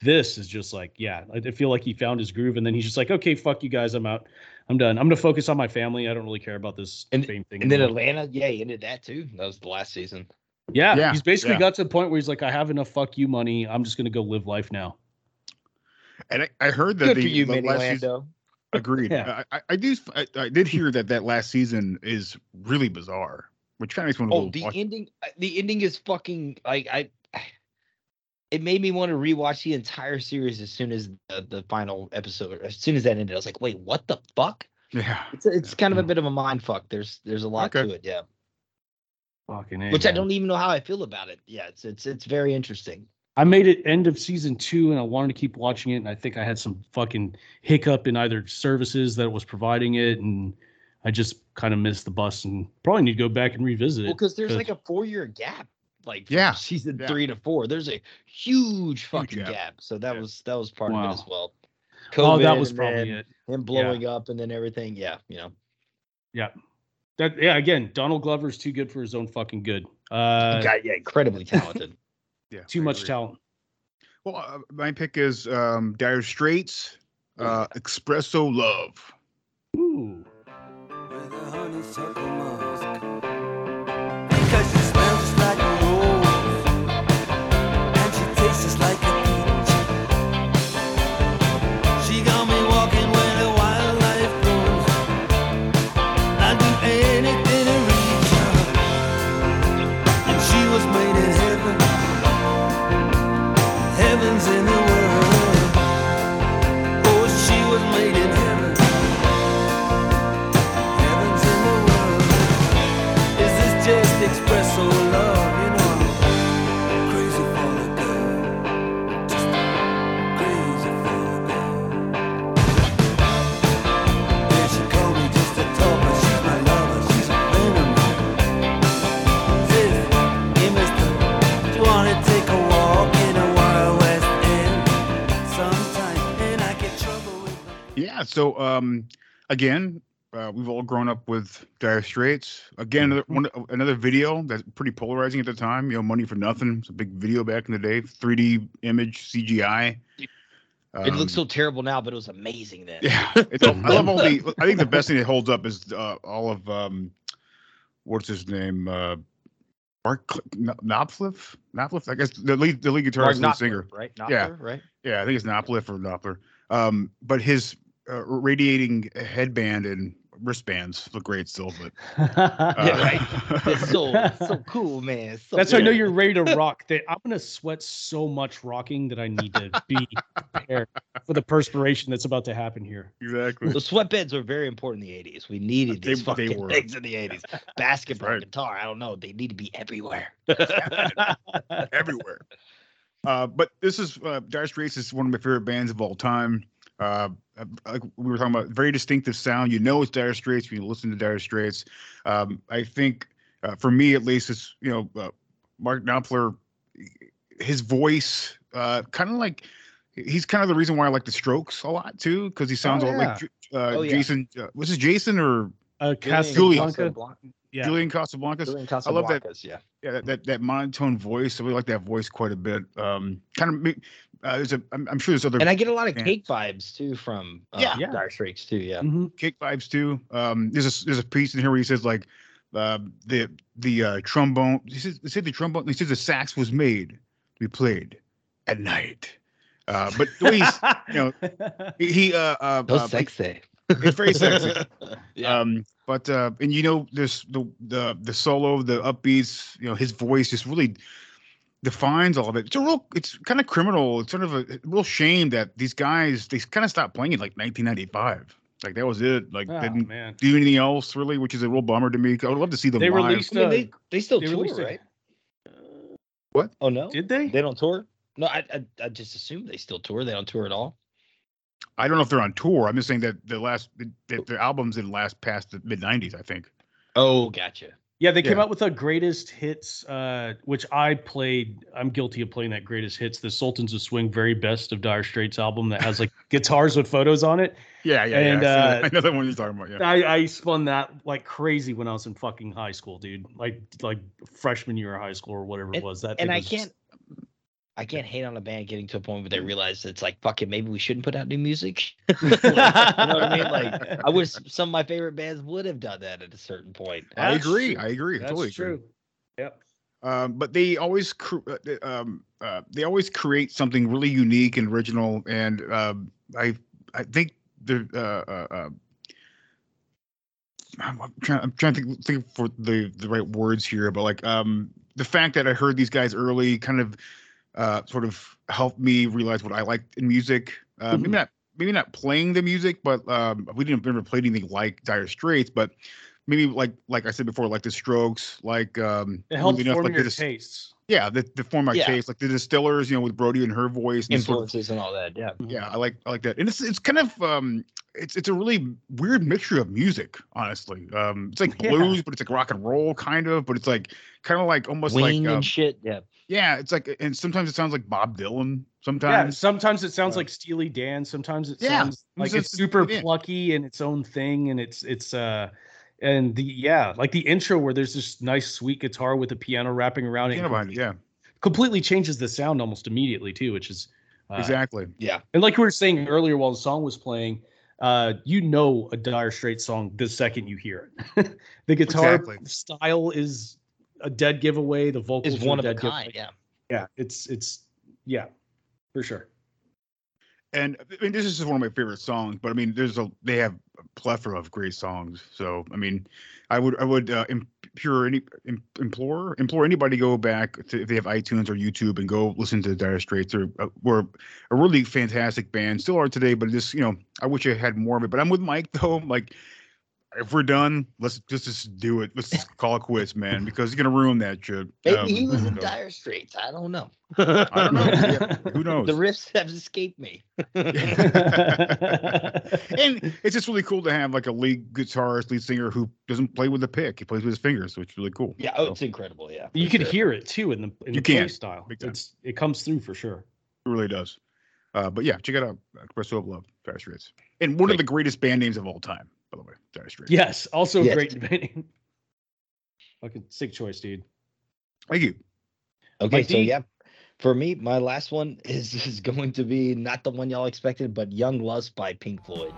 this is just like, yeah, I feel like he found his groove. And then he's just like, okay, fuck you guys. I'm out. I'm done. I'm going to focus on my family. I don't really care about this and, fame thing. And then Atlanta, yeah, he ended that too. That was the last season. Yeah. yeah he's basically yeah. got to the point where he's like, I have enough fuck you money. I'm just going to go live life now. And I, I heard that Good the, for you, the last season. Agreed. yeah. I, I, do, I, I did hear that that last season is really bizarre. Which kind of makes me want to oh, the ending, the ending is fucking like I. It made me want to rewatch the entire series as soon as the, the final episode, as soon as that ended. I was like, wait, what the fuck? Yeah, it's it's kind of a bit of a mind fuck. There's there's a lot okay. to it, yeah. Fucking A, which man. I don't even know how I feel about it. Yeah, it's it's it's very interesting. I made it end of season two, and I wanted to keep watching it, and I think I had some fucking hiccup in either services that was providing it, and. I just kind of missed the bus and probably need to go back and revisit it. Well, because there's like a four-year gap, like from yeah, season yeah. three to four. There's a huge fucking huge gap. gap. So that yeah. was that was part wow. of it as well. COVID, oh, that was and probably it. And blowing yeah. up and then everything. Yeah, you know. Yeah, that yeah. Again, Donald Glover's too good for his own fucking good. Uh, guy, yeah, incredibly talented. yeah, too I much agree. talent. Well, uh, my pick is um, Dire Straits, uh, yeah. Espresso Love. Ooh. Because she smells just like a rose, and she Yeah. So, um, again, uh, we've all grown up with Dire Straits. Again, another, one, another video that's pretty polarizing at the time. You know, Money for Nothing. It's a big video back in the day. three D image, C G I. Um, it looks so terrible now, but it was amazing then. Yeah. It's, I love all the. I think the best thing that holds up is uh, all of um, what's his name, uh, Mark Knopfler. Knopfler, I guess the lead, the lead guitarist and singer, right? Knopfler, yeah, right. Yeah, I think it's Knopfler or Knopfler. Um, but his uh, radiating headband and wristbands look great still, but uh, yeah, right. It's so so cool, man. So that's cool. How I know you're ready to rock. That I'm gonna sweat so much rocking that I need to be prepared for the perspiration that's about to happen here. Exactly. The sweatbands are very important in the eighties. We needed these they, fucking they were. things in the eighties. Basketball, right. Guitar, I don't know. They need to be everywhere. everywhere. Uh, but this is uh, Dire Straits is one of my favorite bands of all time. Uh, like we were talking about, very distinctive sound. You know it's Dire Straits when you listen to Dire Straits. Um, I think, uh, for me at least, it's, you know, uh, Mark Knopfler, his voice, uh, kind of like, he's kind of the reason why I like The Strokes a lot too, because he sounds oh, yeah. all like uh, oh, yeah. Jason. Uh, was this Jason or uh, Cas- Julian Casablancas? Yeah. Julian Casablancas. Julian Casablancas. I love that. Yeah, yeah, that that, that monotone voice. I really like that voice quite a bit. Um, kind of. Uh, there's a, I'm, I'm sure there's other, and I get a lot of bands. Cake vibes too from uh, yeah. Dire Straits too. Yeah, mm-hmm. Cake vibes too. Um, there's a there's a piece in here where he says like uh, the the uh, trombone. He says, he said the trombone. He says the sax was made to be played at night. Uh, but the way he's, you know, he, he uh, uh, uh sexy. It's very sexy. yeah. Um, but uh, and you know, there's the the the solo, the upbeats. You know, his voice just really defines all of it. It's a real, it's kind of criminal. It's sort of a real shame that these guys, they kind of stopped playing in like nineteen ninety-five. Like that was it. Like oh, didn't man. do anything else really, which is a real bummer to me. I would love to see them they live. Released, uh, I mean, they they still they tour, right? Uh, what? Oh no, did they? They don't tour. No, I, I I just assume they still tour. They don't tour at all. I don't know if they're on tour. I'm just saying that the last that their albums didn't last past the mid nineties. I think. Oh, gotcha. Yeah, they came yeah. out with a greatest hits, uh, which I played. I'm guilty of playing that greatest hits, the Sultans of Swing, very best of Dire Straits album that has like guitars with photos on it. Yeah, yeah, and, yeah. Uh, I know that one you're talking about. Yeah, I, I spun that like crazy when I was in fucking high school, dude. Like like freshman year of high school or whatever and, it was. That and I was can't. I can't hate on a band getting to a point where they realize it's like, fuck it, maybe we shouldn't put out new music. like, you know what I mean? Like, I wish some of my favorite bands would have done that at a certain point. That's I agree. True. I agree. That's totally true. Agree. Yep. Um, but they always, cr- um, uh, they always create something really unique and original. And um, I, I think the, uh, uh, I'm, I'm trying, I'm trying to think, think for the the right words here, but like um, the fact that I heard these guys early, kind of. Uh, sort of helped me realize what I liked in music. Uh, mm-hmm. Maybe not, maybe not playing the music, but um, we didn't ever play anything like Dire Straits. But maybe like, like I said before, like the Strokes, like um, it helped form like your the, tastes. Yeah, the, the form my yeah. taste, like the Distillers, you know, with Brody and her voice, and influences sort of, and all that. Yeah, yeah, I like I like that, and it's it's kind of um, it's it's a really weird mixture of music, honestly. Um, it's like blues, yeah. but it's like rock and roll kind of, but it's like kind of like almost Wing like um, and shit. Yeah. Yeah, it's like, and sometimes it sounds like Bob Dylan. Sometimes, yeah, sometimes it sounds uh, like Steely Dan. Sometimes it yeah, sounds like it's, it's, it's super it plucky and its own thing. And it's it's uh, and the yeah, like the intro where there's this nice sweet guitar with a piano wrapping around it. Completely, yeah, completely changes the sound almost immediately too, which is uh, exactly yeah. And like we were saying earlier, while the song was playing, uh, you know, a Dire Straits song the second you hear it. The guitar exactly. style is. A dead giveaway. The vocals is one of a kind. Giveaway. Yeah, yeah. It's it's yeah, for sure. And I mean, this is one of my favorite songs. But I mean, there's a they have a plethora of great songs. So I mean, I would I would uh, implore any implore implore anybody to go back to, if they have iTunes or YouTube, and go listen to Dire Straits. They're uh, were a really fantastic band, still are today. But just you know, I wish I had more of it. But I'm with Mike though. I'm like. If we're done, let's just, just do it. Let's just call it quits, man, because you're going to ruin that shit. Maybe um, he was in Dire Straits. I don't know. I don't know. Yeah, who knows? The riffs have escaped me. And it's just really cool to have like a lead guitarist, lead singer who doesn't play with a pick. He plays with his fingers, which is really cool. Yeah, oh, so, it's incredible, yeah. You can sure. hear it, too, in the, in you the play style. It's, it comes through for sure. It really does. Uh, but, yeah, check it out. Expresso of Love. Dire Straits. And one great. of the greatest band names of all time, by the way, Dire Straits. Yes, also yes. great band name. Fucking sick choice, dude. Thank you. Okay, Mike, so D? yeah, for me, my last one is, is going to be not the one y'all expected, but Young Lust by Pink Floyd.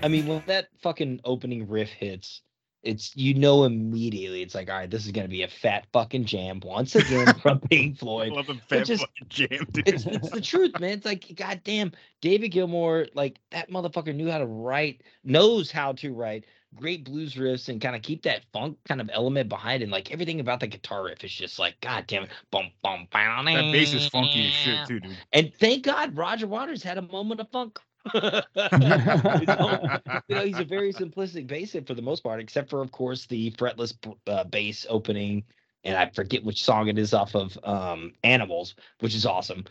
I mean, when that fucking opening riff hits, it's, you know, immediately it's like, all right, this is going to be a fat fucking jam once again from Pink Floyd. I love a fat just, fucking jam, dude. It's, it's the truth, man. It's like, goddamn, David Gilmour, like, that motherfucker knew how to write, knows how to write great blues riffs and kind of keep that funk kind of element behind it. Like, everything about the guitar riff is just like, goddamn it. Bum, bum, bum, that bass is funky as shit, too, dude. And thank God Roger Waters had a moment of funk. you know, you know, he's a very simplistic bass hit for the most part, except for, of course, the fretless uh, bass opening, and I forget which song it is off of um, Animals, which is awesome.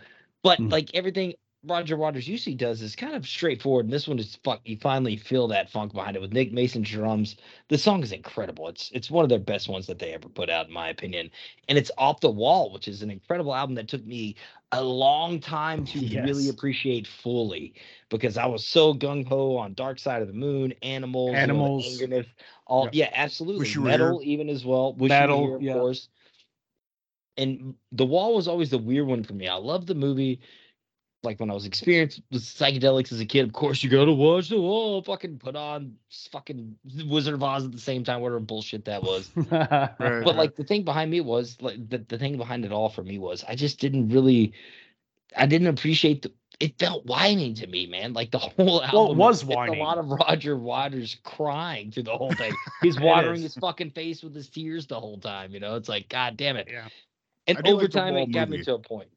But mm. like everything Roger Waters usually does is kind of straightforward, and this one is funk. You finally feel that funk behind it with Nick Mason's drums. The song is incredible. It's it's one of their best ones that they ever put out, in my opinion. And it's Off the Wall, which is an incredible album that took me a long time to yes. really appreciate fully, because I was so gung-ho on Dark Side of the Moon, Animals, Animals, you know, all yep. yeah, absolutely. Metal here. even as well. Wish Metal, you were here, of yeah. course. And The Wall was always the weird one for me. I love the movie. Like, when I was experienced with psychedelics as a kid, of course you go to watch The Wall, fucking put on fucking Wizard of Oz at the same time, whatever bullshit that was. right, but right. like the thing behind me was like the, the thing behind it all for me was I just didn't really, I didn't appreciate the, it felt whining to me, man. Like the whole album well, it was whining. A lot of Roger Waters crying through the whole thing. He's watering his fucking face with his tears the whole time. You know, it's like, God damn it. Yeah. And over like time, it movie. got me to a point.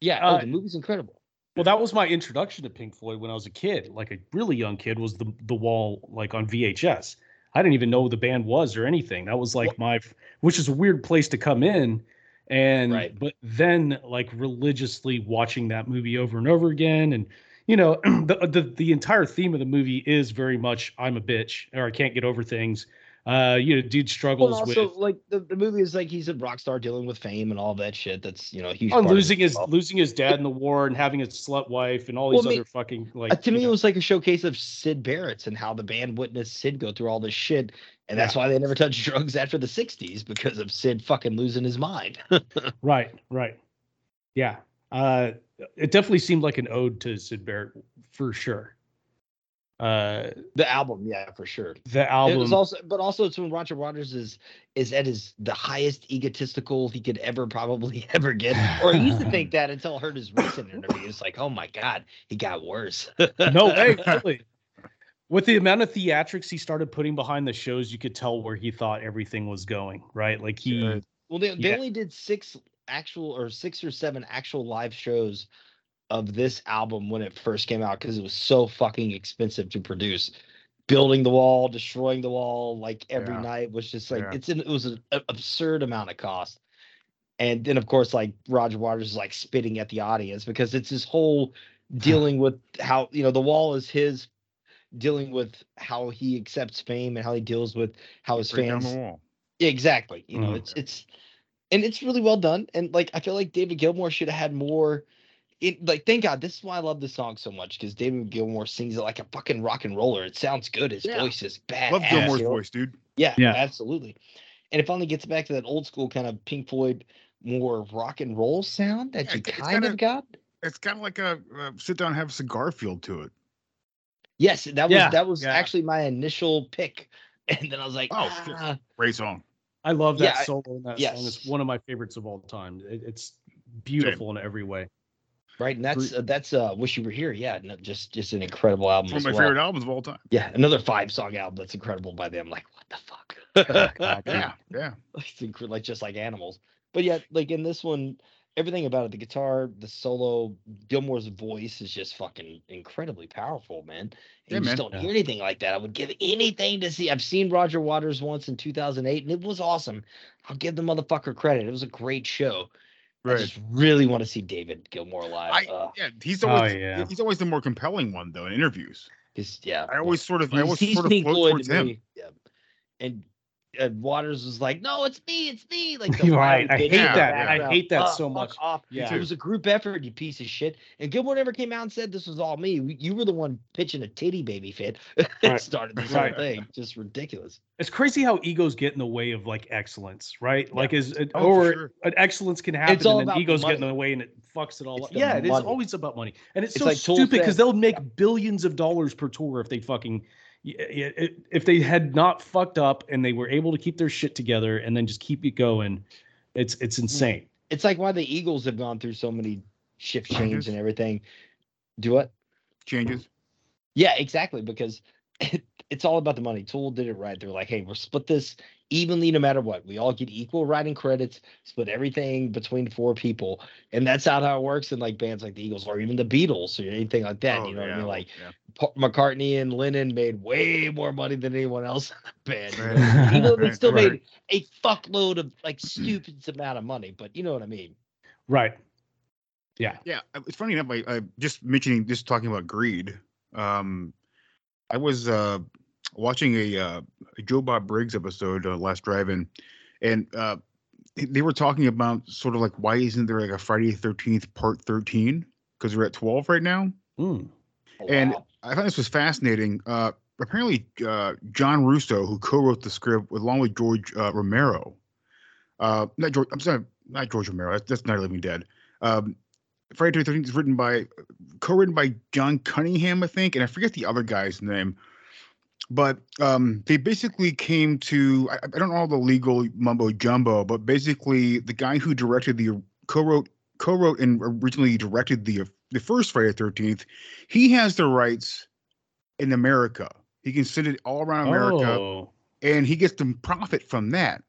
Yeah. Uh, oh, the movie's incredible. Well, that was my introduction to Pink Floyd when I was a kid, like a really young kid, was the the Wall, like on V H S. I didn't even know who the band was or anything. That was like my, which is a weird place to come in. And, right. but then like religiously watching that movie over and over again. And, you know, the, the, the entire theme of the movie is very much, I'm a bitch, or I can't get over things. Uh, you know, dude struggles well, also, with like the, the movie is like he's a rock star dealing with fame and all that shit. That's, you know, huge. On losing his well. losing his dad in the war and having a slut wife and all these well, other I mean, fucking like. Uh, to me, know. it was like a showcase of Syd Barrett's and how the band witnessed Syd go through all this shit, and yeah. that's why they never touched drugs after the sixties, because of Syd fucking losing his mind. right, right, yeah. Uh, it definitely seemed like an ode to Syd Barrett for sure. Uh, the album, yeah, for sure. The album, it was also, but also it's when Roger Waters is is at his the highest egotistical he could ever probably ever get. Or I used to think that until I heard his recent interview. It's like, oh my God, he got worse. No way, really. With the amount of theatrics he started putting behind the shows, you could tell where he thought everything was going. Right, like he. Uh, well, they they yeah. only did six actual or six or seven actual live shows of this album when it first came out, because it was so fucking expensive to produce. Building The Wall, destroying The Wall, like every yeah. night was just like yeah. it's an, it was an absurd amount of cost. And then of course, like Roger Waters is like spitting at the audience, because it's his whole dealing with how, you know, The Wall is his dealing with how he accepts fame and how he deals with how his Break fans down the wall. Exactly. You know, mm-hmm. it's it's and it's really well done. And like I feel like David Gilmour should have had more. It, like, thank God, this is why I love this song so much, because David Gilmour sings it like a fucking rock and roller. It sounds good. His yeah. voice is badass. Love Gilmour's voice, dude. Yeah, yeah, absolutely. And it finally gets back to that old school kind of Pink Floyd, more rock and roll sound that yeah, you kind kinda, of got. It's kind of like a uh, sit down and have a cigar feel to it. Yes, that was yeah, that was yeah. actually my initial pick. And then I was like, oh, ah. great song. I love that yeah, solo in that yes. song. It's one of my favorites of all time. It, it's beautiful Same. in every way. Right, and that's uh, that's uh, Wish You Were Here. Yeah, no, just just an incredible album. One of my well. favorite albums of all time. Yeah, another five song album that's incredible by them. Like, what the fuck? God, yeah, yeah. It's inc- like just like Animals, but yeah, like in this one, everything about it—the guitar, the solo, Gilmour's voice is just fucking incredibly powerful, man. And yeah, you man. just don't yeah. hear anything like that. I would give anything to see. I've seen Roger Waters once in two thousand eight, and it was awesome. I'll give the motherfucker credit. It was a great show. Right. I just really want to see David Gilmour live. I, uh, yeah, he's always oh, yeah. he's always the more compelling one though in interviews. Yeah, I always sort of I always he's, sort he's of float Floyd towards to him. Yeah. And uh, Waters was like, "No, it's me, it's me." Like, the right? I hate that. Background. I hate that uh, so much. Off. Yeah, it was a group effort, you piece of shit. And Gilmour never came out and said this was all me. You were the one pitching a titty baby fit that started this right. whole thing. Just ridiculous. It's crazy how egos get in the way of like excellence, right? Yeah. Like, is it, oh, or sure. an excellence can happen, and then egos money. get in the way, and it fucks it all up. Yeah, money. It is always about money, and it's, it's so like stupid because they'll make yeah. billions of dollars per tour if they fucking, if they had not fucked up and they were able to keep their shit together and then just keep it going. It's it's insane. It's like why the Eagles have gone through so many shift changes and everything. Do what? Changes. Yeah, exactly, because. It, it's all about the money. Tool did it right. They're like, hey, we'll split this evenly no matter what. We all get equal writing credits, split everything between four people. And that's not how it works in like bands like the Eagles or even the Beatles or anything like that. Oh, you know yeah, what I mean? Like yeah. P- McCartney and Lennon made way more money than anyone else in the band. Right. Even though they still right. made a fuckload of like stupid amount of money, but you know what I mean? Right. Yeah. Yeah. It's funny enough, I, I just mentioning, just talking about greed. Um, I was uh, watching a, uh, a Joe Bob Briggs episode uh, last drive-in, and uh, they were talking about sort of like, why isn't there like a Friday the thirteenth part thirteen? Because we're at twelve right now. Mm. Oh, and wow. I thought this was fascinating. Uh, apparently, uh, John Russo, who co-wrote the script along with George uh, Romero, uh, not George, I'm sorry, not George Romero. That's, that's Night of the Living Dead. Um, Friday the thirteenth is written by, co-written by John Cunningham, I think, and I forget the other guy's name. But um, they basically came to, I, I don't know all the legal mumbo jumbo, but basically the guy who directed the co-wrote, co-wrote and originally directed the the first Friday the thirteenth, he has the rights in America. He can send it all around America, oh. and he gets to profit from that.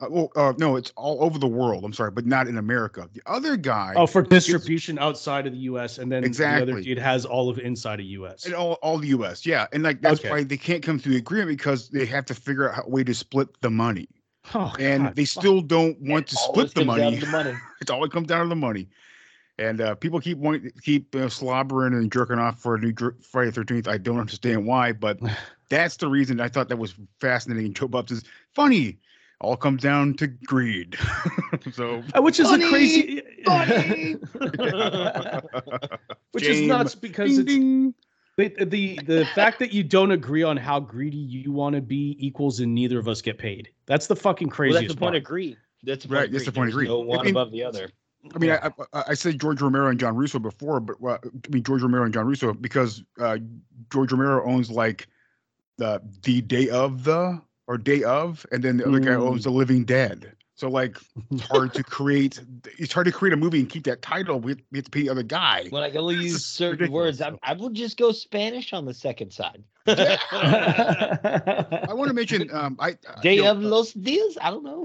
Uh, well, uh, no, it's all over the world. I'm sorry, but not in America. The other guy. Oh, for distribution gets, outside of the U S and then exactly. the other dude has all of inside of U S and all, all the U S. Yeah, and like that's okay. why they can't come to the agreement because they have to figure out how, a way to split the money. Oh, and God, they still fuck. don't want it to split the money. The money. It's all it comes down to the money. And uh, people keep wanting, keep uh, slobbering and jerking off for a new dr- Friday the thirteenth. I don't understand why, but that's the reason. I thought that was fascinating. Joe Bubs is funny. All comes down to greed. So which is funny, a crazy funny. Which Shame. is nuts because ding, it's, ding. the the, the fact that you don't agree on how greedy you want to be equals and neither of us get paid. That's the fucking craziest. Well, that's the point of greed. That's the point right. That's the point of greed. No one I mean, above the other. I mean, yeah. I, I I said George Romero and John Russo before, but uh, I mean George Romero and John Russo because uh, George Romero owns like the the day of the. Or Day of, and then the other mm. guy owns The Living Dead. So like, it's hard to create. It's hard to create a movie and keep that title. We have to pay the other guy. Well, I can only use certain words. I, I will just go Spanish on the second side. Yeah. I want to mention. Um, I Day I, of know, los Dias. I don't know.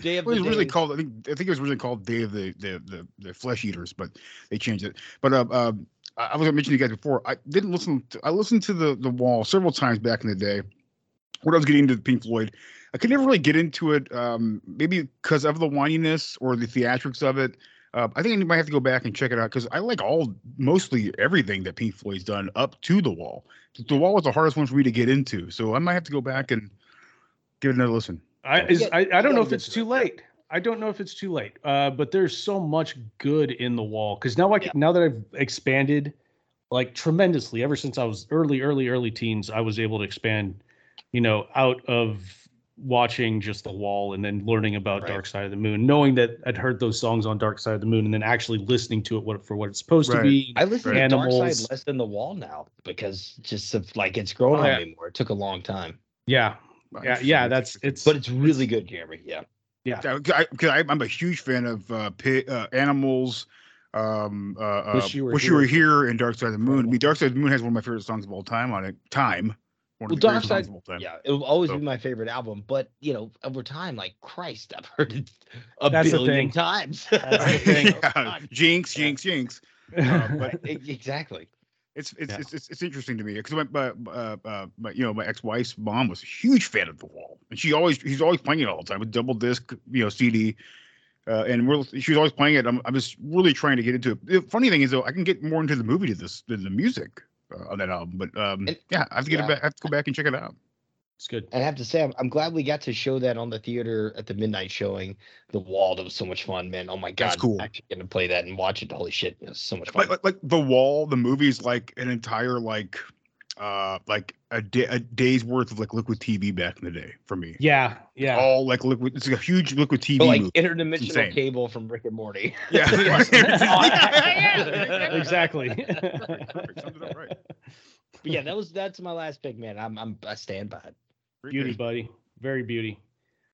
Day of. It was really called. I think. I think it was originally called Day of the the the, the Flesh Eaters, but they changed it. But um. Uh, uh, I was going to mention to you guys before, I didn't listen to, I listened to the, the Wall several times back in the day when I was getting into Pink Floyd. I could never really get into it, um, maybe because of the whininess or the theatrics of it. Uh, I think I might have to go back and check it out because I like all, mostly everything that Pink Floyd's done up to the Wall. The Wall was the hardest one for me to get into, so I might have to go back and give it another listen. I is, I, I don't know if it's too late. I don't know if it's too late, uh, but there's so much good in the Wall because now I can, yeah. now that I've expanded like tremendously ever since I was early, early, early teens, I was able to expand, you know, out of watching just The Wall and then learning about right. Dark Side of the Moon, knowing that I'd heard those songs on Dark Side of the Moon and then actually listening to it for what it's supposed right. to be. I listen right. to Dark Side less than The Wall now because just like it's grown oh, on yeah. me more. It took a long time. Yeah. Right. Yeah. Yeah. That's it's, but it's really good, Jeremy. Yeah. Yeah. Because I, I, I'm a huge fan of uh, pit, uh, Animals. Um, uh, uh, Wish You Were, Wish Here. You Were Here and Dark Side of the Moon. I mean, Dark Side of the Moon has one of my favorite songs of all time on it. Time. Well, Dark Side, yeah, it will always so. be my favorite album, but you know, over time, like Christ, I've heard it a That's billion times. That's the thing. yeah. Jinx, jinx, yeah. jinx. Uh, but exactly, it's it's, yeah. it's it's it's interesting to me because my, my, uh, uh, my you know my ex-wife's mom was a huge fan of The Wall, and she always she's always playing it all the time with double disc, you know, C D, uh, and we're, she was always playing it. I'm I'm just really trying to get into it. The funny thing is though, I can get more into the movie to this than the music. On that album, but um, and, yeah, I have to get yeah. it back. I have to go back and check it out. It's good. I have to say, I'm, I'm glad we got to show that on the theater at the midnight showing. The Wall, that was so much fun, man. Oh my god, that's cool. I'm actually gonna play that and watch it. Holy shit, it was so much fun. Like, like, like The Wall, the movie's like an entire like, uh, like a, day, a day's worth of like Liquid T V back in the day for me. Yeah, yeah. All like Liquid. It's like a huge Liquid T V. But like movie. Interdimensional cable from Rick and Morty. Yeah, exactly. Right. But yeah, that was that's my last pick, man. I'm I'm I stand by it. Beauty, buddy, very beauty.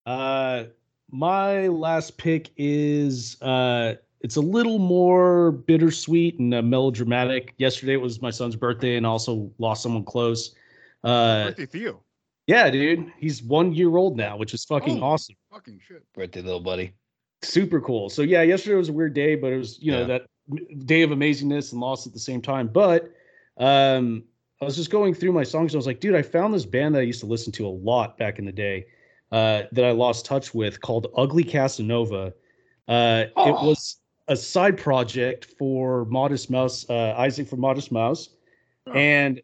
Uh, my last pick is uh, it's a little more bittersweet and uh, melodramatic. Yesterday it was my son's birthday, and also lost someone close. Uh, birthday Theo. Yeah, dude, he's one year old now, which is fucking oh, awesome. Fucking shit. Birthday, little buddy. Super cool. So yeah, yesterday was a weird day, but it was you yeah. know that day of amazingness and loss at the same time, but. Um, I was just going through my songs and I was like, dude, I found this band that I used to listen to a lot back in the day, uh, that I lost touch with called Ugly Casanova. Uh, oh. It was a side project for Modest Mouse, uh, Isaac from Modest Mouse. Oh. And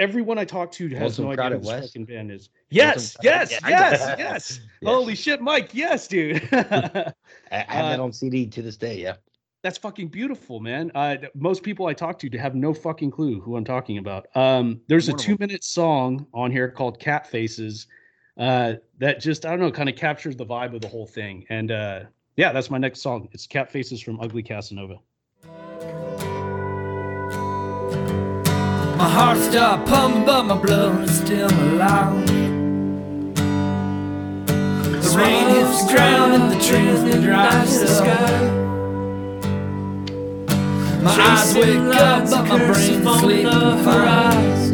everyone I talk to has Wilson no idea who this West. fucking band is. Yes, yes, yes, yes, yes. Holy shit, Mike. Yes, dude. I have uh, that on C D to this day. Yeah. That's fucking beautiful, man. Uh, most people I talk to have no fucking clue who I'm talking about. Um, there's a two-minute song on here called Cat Faces uh, that just, I don't know, kind of captures the vibe of the whole thing. And uh, yeah, that's my next song. It's Cat Faces from Ugly Casanova. My heart stopped pumping, but my blood is still alive. The rain hits the ground and the trees and it drives the sky. My eyes wake up, but my brain is sleeping fine.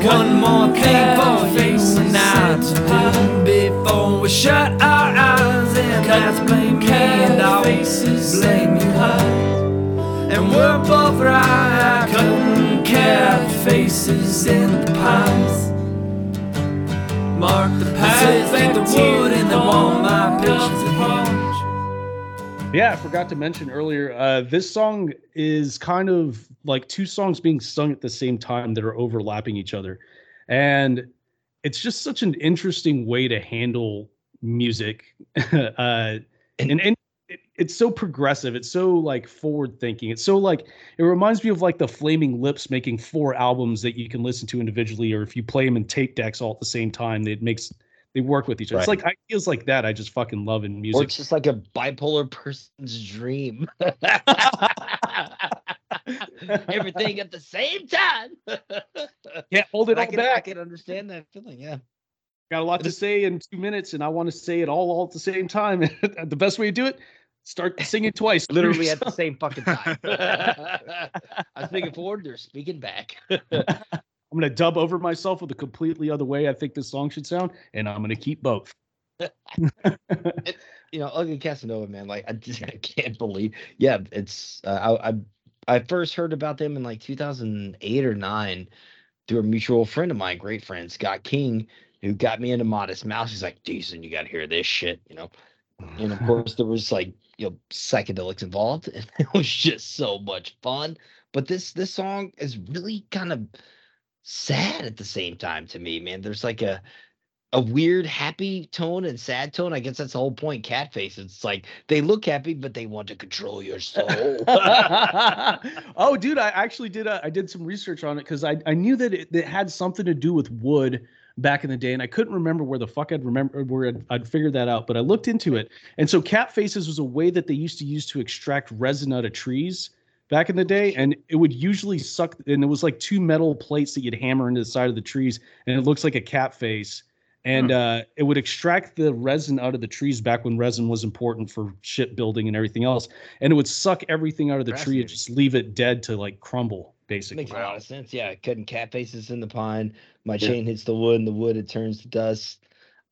One more thing for you and I to do before we shut our eyes. And cats blame me and our faces blame you high. And we're both right, cutting cat faces in the pines. Mark the path, fade the wood, and they want my pictures at home. Yeah, I forgot to mention earlier, uh, this song is kind of like two songs being sung at the same time that are overlapping each other. And it's just such an interesting way to handle music. uh, and, and it, it's so progressive. It's so like forward thinking. It's so like, it reminds me of like the Flaming Lips making four albums that you can listen to individually, or if you play them in tape decks all at the same time, it makes... They work with each other. Right. It's like ideas like that I just fucking love in music. Or it's just like a bipolar person's dream. Everything at the same time. Can't hold it I all can, back. I can understand that feeling, yeah. Got a lot to say in two minutes, and I want to say it all, all at the same time. The best way to do it, start singing twice. Literally at the same fucking time. I'm speaking forward, they're speaking back. I'm going to dub over myself with a completely other way I think this song should sound, and I'm going to keep both. It, you know, Ugly Casanova, man, like, I just I can't believe. Yeah, it's, uh, I, I I first heard about them in, like, two thousand eight or nine through a mutual friend of mine, great friend, Scott King, who got me into Modest Mouse. He's like, Jason, you got to hear this shit, you know. And, of course, there was, like, you know, psychedelics involved, and it was just so much fun. But this this song is really kind of – sad at the same time to me, man. There's like a a weird happy tone and sad tone. I guess that's the whole point. Cat face. It's like they look happy, but they want to control your soul. Oh, dude, I actually did. A, I did some research on it because I I knew that it, it had something to do with wood back in the day, and I couldn't remember where the fuck I'd remember where I'd, I'd figured that out, but I looked into it. And so cap faces was a way that they used to use to extract resin out of trees back in the day, and it would usually suck, and it was like two metal plates that you'd hammer into the side of the trees, and it looks like a cap face. And uh, it would extract the resin out of the trees back when resin was important for ship building and everything else. And it would suck everything out of the tree and just leave it dead to like crumble, basically. Makes a lot of sense. Yeah, cutting cat faces in the pine. My yeah. chain hits the wood, and the wood, it turns to dust.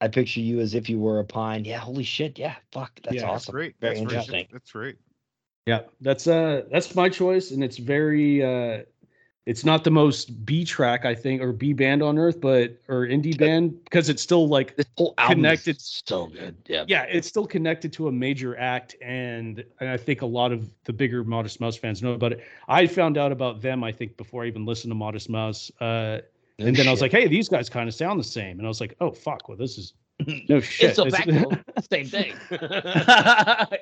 I picture you as if you were a pine. Yeah, holy shit. Yeah, fuck. That's yeah, awesome. That's great. Very that's interesting. Right. That's great. Yeah, that's uh, that's my choice, and it's very. Uh, It's not the most B track, I think, or B band on earth, but or indie band, because it's still like this whole album connected. Is so good, yeah. Yeah, it's still connected to a major act, and, and I think a lot of the bigger Modest Mouse fans know about it. I found out about them, I think, before I even listened to Modest Mouse, uh, no and then shit. I was like, hey, these guys kind of sound the same, and I was like, oh fuck, well this is no shit. It's so factual, same thing.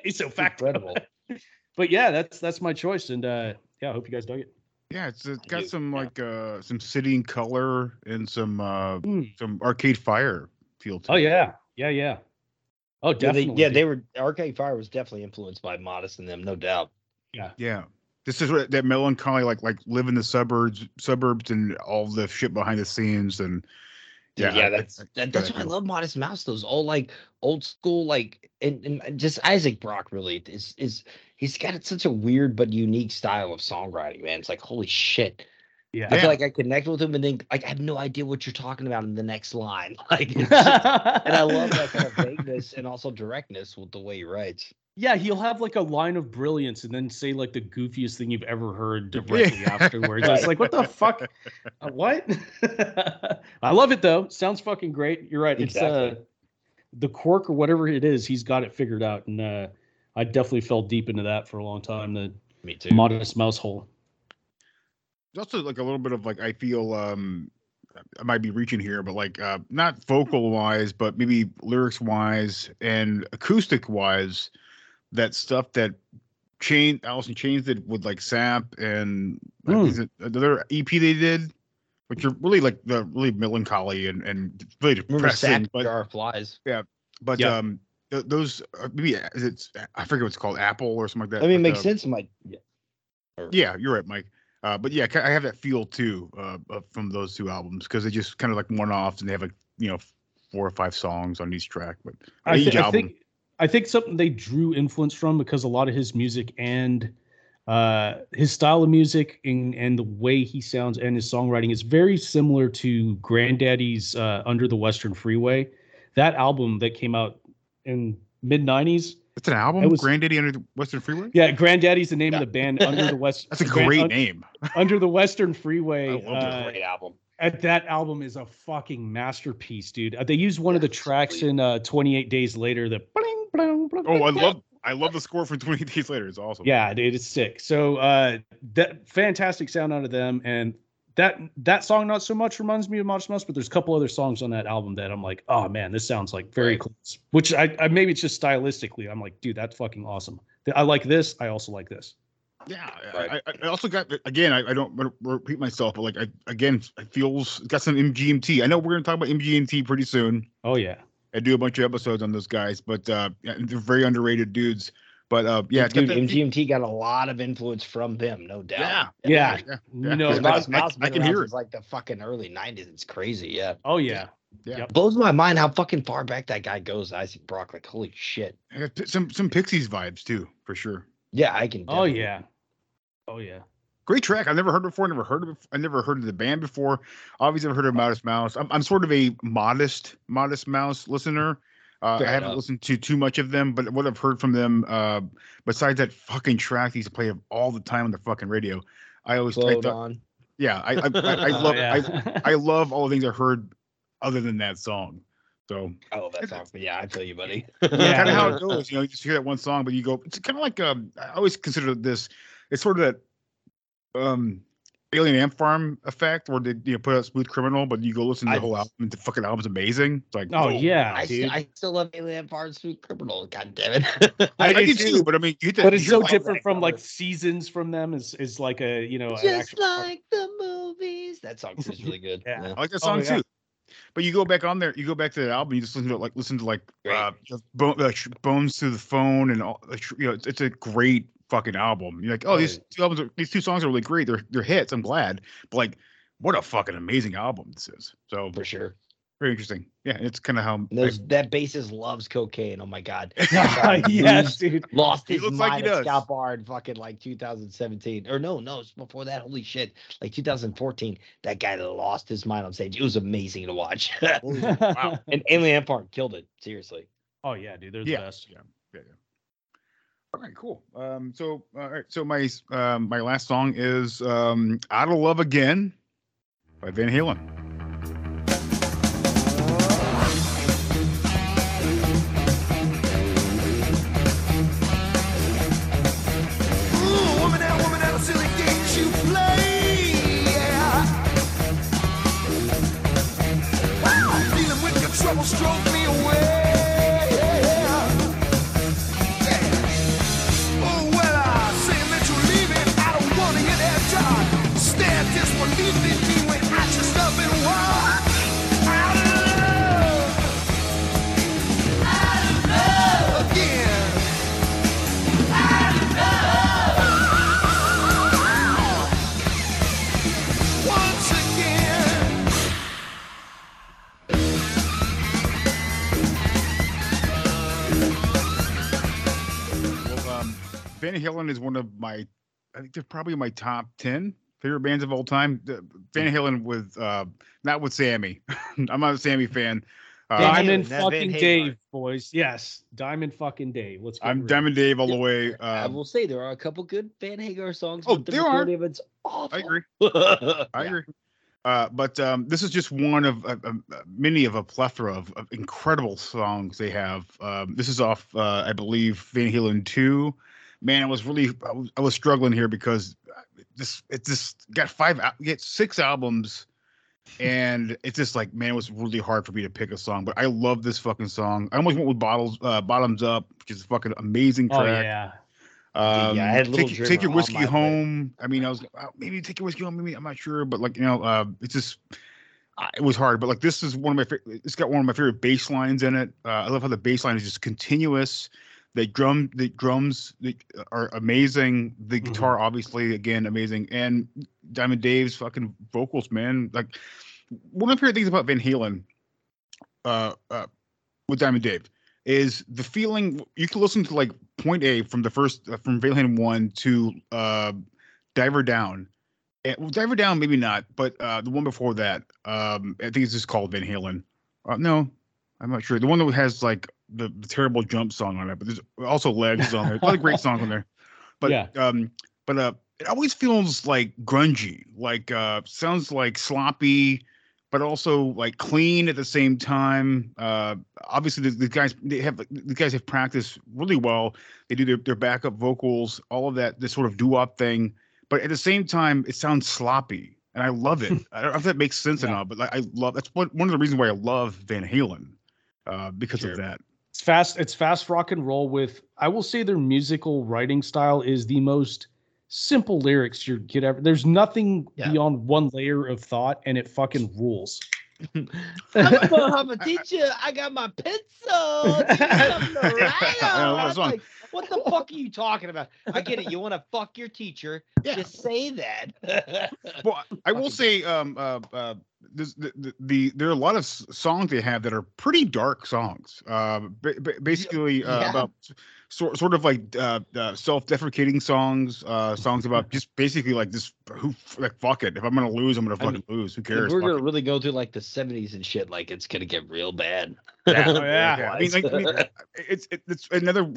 It's so factual. Incredible. But yeah, that's that's my choice, and uh, yeah, I hope you guys dug it. Yeah, it's, it's got some like uh, some City and Color and some uh, mm. some Arcade Fire feel to it. Oh yeah, yeah, yeah. Oh, definitely. Yeah, they, yeah, they were Arcade Fire was definitely influenced by Modest and them, no doubt. Yeah, yeah. This is what, that melancholy, like like live in the suburbs, suburbs, and all the shit behind the scenes, and yeah, yeah. That's I, I, that, that's why I love Modest Mouse. Those old like old school like and, and just Isaac Brock really is is. He's got such a weird but unique style of songwriting, man. It's like, holy shit. Yeah. I feel like I connect with him and then like I have no idea what you're talking about in the next line. Like, it's just, and I love that kind of vagueness and also directness with the way he writes. Yeah, he'll have like a line of brilliance and then say like the goofiest thing you've ever heard directly yeah. afterwards. It's like, what the fuck? Uh, what? I love it though. Sounds fucking great. You're right. Exactly. It's uh, the quirk or whatever it is, he's got it figured out. And uh I definitely fell deep into that for a long time. The Me too. Modest Mouse hole. There's also like a little bit of like, I feel um, I might be reaching here, but like uh, not vocal wise, but maybe lyrics wise and acoustic wise, that stuff that Chain Alice in Chains did with like Sap and mm. another E P they did, which are really like the really melancholy and, and really depressing. Sap, but Jar of Flies. Yeah. But, yeah. um, Those uh, maybe is it, I forget what's called Apple or something like that. I mean, it makes uh, sense, Mike. Yeah. yeah, you're right, Mike. Uh, but yeah, I have that feel too uh, from those two albums because they just kind of like one offs and they have like you know four or five songs on each track. But I, each th- album. I think I think something they drew influence from because a lot of his music and uh, his style of music and and the way he sounds and his songwriting is very similar to Granddaddy's uh, Under the Western Freeway, that album that came out in mid nineties. It's an album? It was, Granddaddy Under the Western Freeway? Yeah, Granddaddy's the name yeah. of the band, Under the West. That's a great Grand, name. Under the Western Freeway. I love uh, the great album. And that album is a fucking masterpiece, dude. They used one yeah, of the tracks sweet. in uh, twenty-eight days later. That. Bling, bling, bling, oh, I love I love the score from twenty-eight days later. It's awesome. Yeah, dude, it's sick. So uh, that fantastic sound out of them. And that that song not so much reminds me of Modest Mouse, but there's a couple other songs on that album that I'm like, oh man, this sounds like very right. close. Which I, I maybe it's just stylistically. I'm like, dude, that's fucking awesome. I like this. I also like this. Yeah. Right. I, I also got again. I, I don't want to repeat myself, but like I again, it feels it's got some M G M T. I know we're gonna talk about M G M T pretty soon. Oh yeah. I do a bunch of episodes on those guys, but uh, they're very underrated dudes. But uh, yeah, dude, got M G M T got a lot of influence from them, no doubt. Yeah, yeah, yeah, yeah. no, Modest Mouse I, I can hear it. Like the fucking early nineties. It's crazy, yeah. Oh yeah, yeah. Yep. Blows my mind how fucking far back that guy goes, Isaac Brock. Like holy shit. Some some Pixies vibes too, for sure. Yeah, I can. Definitely. Oh yeah, oh yeah. Great track. I've never heard before. Never heard of. I never heard of the band before. Obviously, I've heard of Modest Mouse. I'm I'm sort of a modest Modest Mouse listener. Uh, I haven't enough. listened to too much of them, but what I've heard from them, uh, besides that fucking track they used to play all the time on the fucking radio, I always played on. Yeah, I I, I, I love oh, yeah. I, I love all the things I heard other than that song. So I love that song. But yeah, I tell you, buddy. Yeah, kind of how it goes. You know, you just hear that one song, but you go. It's kind of like um. I always consider this. It's sort of that um. Alien Ant Farm effect, where they you know, put out Smooth Criminal, but you go listen to the I, whole album. The fucking album's amazing. It's like, oh, oh yeah, I, I still love Alien Ant Farm, Smooth Criminal. God damn it, I, I do too. But I mean, you to, but it's so different from like Seasons from them. Is is like a you know just like part. The movies. That song is really good. yeah. yeah, I like that song oh, yeah. too. But you go back on there, you go back to the album, you just listen to it, like listen to like uh, Bo- uh, Bones Through the Phone, and all, you know, it's, it's a great fucking album. You're like, oh, these two albums, are, these two songs are really great. They're they're hits. I'm glad, but like, what a fucking amazing album this is. So for sure, very interesting. Yeah, it's kind of how I, that bassist loves cocaine. Oh my god, yes, dude, lost his mind like at Scott Bar in fucking like two thousand seventeen, or no, no, it's before that. Holy shit, like two thousand fourteen. That guy lost his mind on stage. It was amazing to watch. Wow, and Alien Empire killed it. Seriously. Oh yeah, dude, they're the yeah. best. Yeah, yeah, yeah. All right, cool. Um, so, all right, so my um, my last song is um, "Out of Love Again" by Van Halen. Van Halen is one of my, I think they're probably my top ten favorite bands of all time. Van Halen with, uh, not with Sammy. I'm not a Sammy fan. Uh, Diamond fucking Dave, boys. Yes, Diamond fucking Dave. Let's. I'm Diamond Dave all the way. Um, I will say there are a couple good Van Hagar songs. Oh, there are. It's awful. I agree. I yeah. agree. Uh, but um, this is just one of uh, uh, many of a plethora of, of incredible songs they have. Um, this is off, uh, I believe, Van Halen two. Man, I was really, I was, I was struggling here because this, it just got five, get six albums, and it's just like, man, it was really hard for me to pick a song. But I love this fucking song. I almost went with bottles, uh, Bottoms Up, which is a fucking amazing track. Oh yeah. Um, yeah, I had little take, take your whiskey home. Plate. I mean, I was maybe take your whiskey home. Maybe I'm not sure, but like you know, uh, it's just. It was hard, but like this is one of my. It's got one of my favorite bass lines in it. Uh, I love how the bass line is just continuous. The drum, the drums are amazing. The guitar, mm-hmm. obviously, again, amazing. And Diamond Dave's fucking vocals, man. Like one of the favorite things about Van Halen, uh, uh, with Diamond Dave, is the feeling. You can listen to like Point A from the first uh, from Van Halen one to uh, Diver Down. And, well, Diver Down, maybe not, but uh, the one before that, um, I think it's just called Van Halen. Uh, no, I'm not sure. The one that has like. The, the terrible jump song on it, but there's also Legs on there. There's a lot of great songs on there, but yeah. um, but uh, it always feels like grungy, like uh, sounds like sloppy, but also like clean at the same time. Uh, obviously the, the guys they have the guys have practiced really well. They do their, their backup vocals, all of that, this sort of doo-wop thing, but at the same time it sounds sloppy, and I love it. I don't know if that makes sense yeah. or not, but like, I love that's one one of the reasons why I love Van Halen uh, because sure. of that. It's fast. It's fast rock and roll with, I will say their musical writing style is the most simple lyrics you could ever. There's nothing yeah. beyond one layer of thought, and it fucking rules. I'm a teacher. I got my pencil. Right like, what the fuck are you talking about? I get it. You want to fuck your teacher? Yeah. Just say that. Well, I will say, um, uh, uh, This, the, the, the there are a lot of songs they have that are pretty dark songs, uh, b- b- basically uh, yeah. about sort sort of like uh, uh, self-deprecating songs, uh, songs about just basically like this. Who like fuck it? If I'm gonna lose, I'm gonna fucking I mean, lose. Who cares? We're fuck gonna it. really go through like the seventies and shit. Like it's gonna get real bad. Yeah, oh, yeah. I mean, like, I mean, it's it's another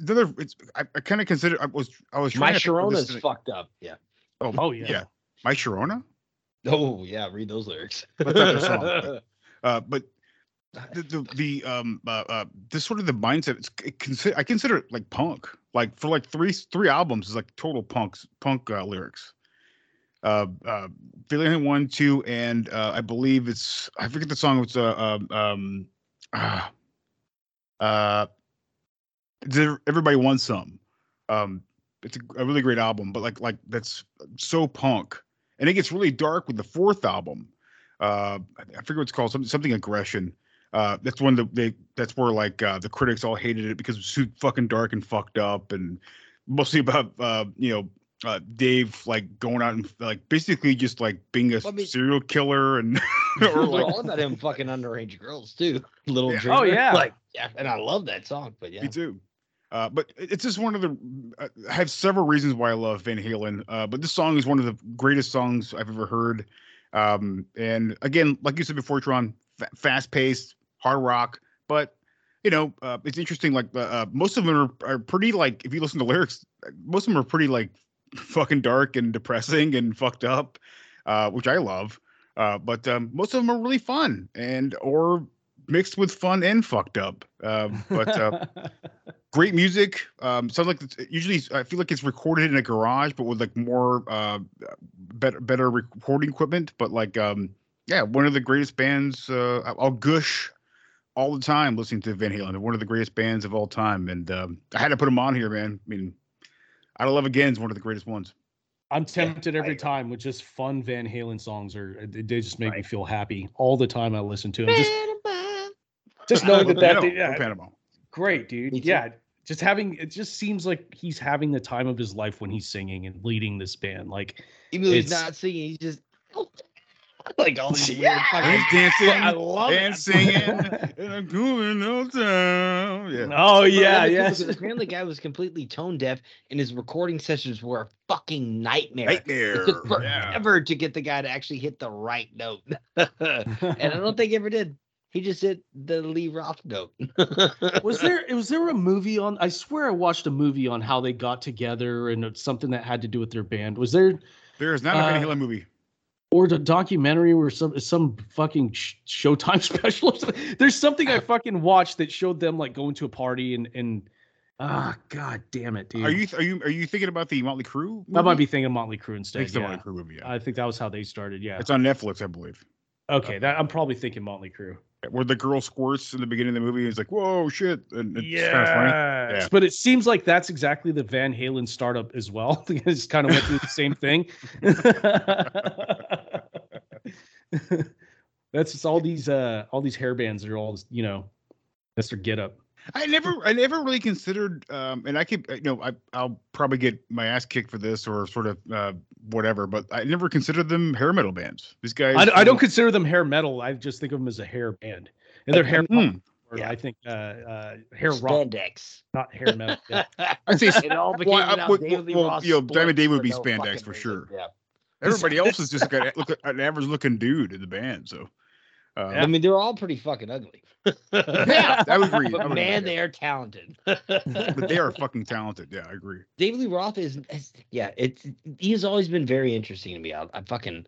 another. It's I, I kind of consider I was I was my Sharona's fucked up. Yeah. Oh, oh yeah. yeah. My Sharona. Oh yeah, read those lyrics. That's not their song. Uh, but the the, the um uh, uh, this sort of the mindset. It's, it consider I consider it like punk. Like for like three three albums is like total punks punk uh, lyrics. Uh, uh, Feeling one, two, and uh, I believe it's I forget the song. It's uh um uh, uh Everybody Wants Some. Um, it's a, a really great album, but like like that's so punk. And it gets really dark with the fourth album, uh, I forget what it's called, something, something aggression. Uh, that's one of the, they, that's where like uh, the critics all hated it because it was too fucking dark and fucked up, and mostly about uh, you know uh, Dave like going out and like basically just like being a well, I mean, serial killer and or like, all about him fucking underage girls too. Little yeah. Dreamer. Oh yeah, like yeah, and I love that song, but yeah, me too. Uh, but it's just one of the uh, I have several reasons why I love Van Halen, uh, but this song is one of the greatest songs I've ever heard. Um, and again, like you said before, Tron, fa- fast paced, hard rock, but you know, uh, it's interesting. Like uh, most of them are, are pretty like, if you listen to lyrics, most of them are pretty like fucking dark and depressing and fucked up, uh, which I love. Uh, but um, most of them are really fun and or mixed with fun and fucked up. Uh, but uh, great music. Um, sounds like it's, usually I feel like it's recorded in a garage, but with like more uh, better better recording equipment. But like um, yeah, one of the greatest bands. Uh, I'll gush all the time listening to Van Halen. They're one of the greatest bands of all time, and um, I had to put them on here, man. I mean, Out of Love Again is one of the greatest ones. I'm tempted every time with just fun Van Halen songs, or they just make right. me feel happy all the time I listen to them. Just, just knowing that that they, yeah, Panama. Great, dude. Yeah. Just having, it just seems like he's having the time of his life when he's singing and leading this band. Like, even though he's not singing, he's just like all these yeah. weird fucking dancing. I love and it. singing. And I'm going out down. Yeah. Oh yeah, yeah. Cool, apparently, the guy was completely tone deaf, and his recording sessions were a fucking nightmare. Nightmare. It took forever yeah. to get the guy to actually hit the right note, and I don't think he ever did. He just hit the Lee Roth note. was there was there a movie on? I swear I watched a movie on how they got together and it's something that had to do with their band. Was there? There is not uh, a Van Halen movie. Or a documentary or some some fucking Showtime special. There's something I fucking watched that showed them like going to a party and and ah, oh, god damn it, dude. Are you are you are you thinking about the Motley Crue movie? I might be thinking Motley Crue instead. It's yeah. the Motley Crue movie. Yeah. I think that was how they started. Yeah, it's on Netflix, I believe. Okay, that, I'm probably thinking Motley Crue. Where the girl squirts in the beginning of the movie, is like, "Whoa, shit!" And it's yes. kind of funny. Yeah, but it seems like that's exactly the Van Halen startup as well. It's kind of went through the same thing. That's just all these, uh, all these hair bands that are all, you know, that's their get up. I never, I never really considered, um, and I keep, you know, I, I'll probably get my ass kicked for this or sort of uh, whatever, but I never considered them hair metal bands. These guys, I, I don't consider them hair metal. I just think of them as a hair band, and they're hair. Mm. Or yeah. I think uh, uh, hair spandex, rock, not hair metal. Yeah. I say it all became well, about well, David Lee well, Roth. You know, Diamond Dave would be no spandex for sure. Yeah. Everybody else is just got look an average-looking dude in the band, so. Um, I mean, they're all pretty fucking ugly. yeah, I would agree. But I would man, agree. They are talented. But they are fucking talented. Yeah, I agree. David Lee Roth is, is yeah, it's he's always been very interesting to me. I, I fucking,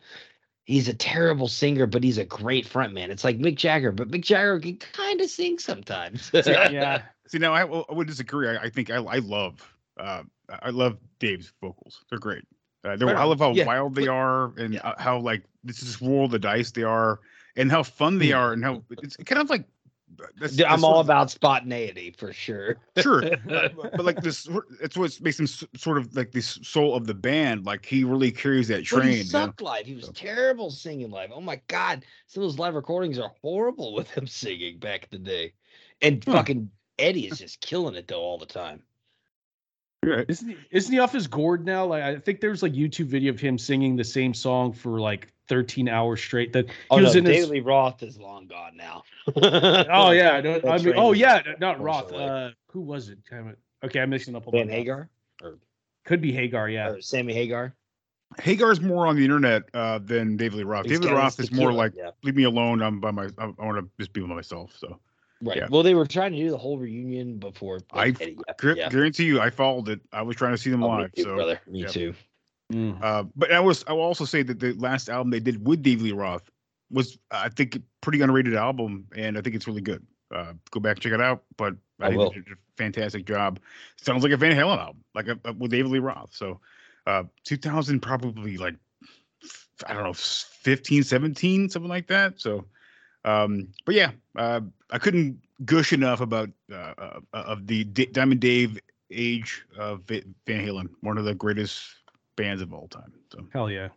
he's a terrible singer, but he's a great frontman. It's like Mick Jagger, but Mick Jagger can kind of sing sometimes. See, yeah. See, now I, I would disagree. I, I think I, I love, uh, I love Dave's vocals. They're great. Uh, they're, I love how yeah. wild they are, and yeah. how like this is roll the dice they are. And how fun they are, and how it's kind of like that's, I'm that's all of, about spontaneity for sure. Sure, but, but like this, it's what makes him sort of like the soul of the band. Like he really carries that train. But he sucked you know? live. He was so. terrible singing live. Oh my god, some of those live recordings are horrible with him singing back in the day. And hmm. fucking Eddie is just killing it though all the time. Right. Isn't he, isn't he off his gourd now? Like I think there's like YouTube video of him singing the same song for like thirteen hours straight. That he oh, was no, in David Lee Roth is long gone now. oh yeah, no, I mean, oh yeah, not Roth. Uh, who was it? Okay, I'm mixing up a little. Van Hagar, or could be Hagar, yeah. Or Sammy Hagar. Hagar's more on the internet uh, than David Lee Roth. He's David Roth is more like yeah. leave me alone. I'm by my. I want to just be by myself. So. Right. Yeah. Well, they were trying to do the whole reunion before. Like, I Eddie, gu- yeah. guarantee you, I followed it. I was trying to see them oh, live. Me too, so, brother. Me yeah. too. Mm. Uh, but I was. I will also say that the last album they did with David Lee Roth was, I think, a pretty underrated album, and I think it's really good. Uh, go back and check it out. But I, I think will. They did a fantastic job. Sounds like a Van Halen album, like a, a, with David Lee Roth. So, uh, two thousand probably like I don't know, fifteen, seventeen, something like that. So. Um, but yeah, uh, I couldn't gush enough about uh, uh, of the D- Diamond Dave age of Van Halen, one of the greatest bands of all time. So hell yeah,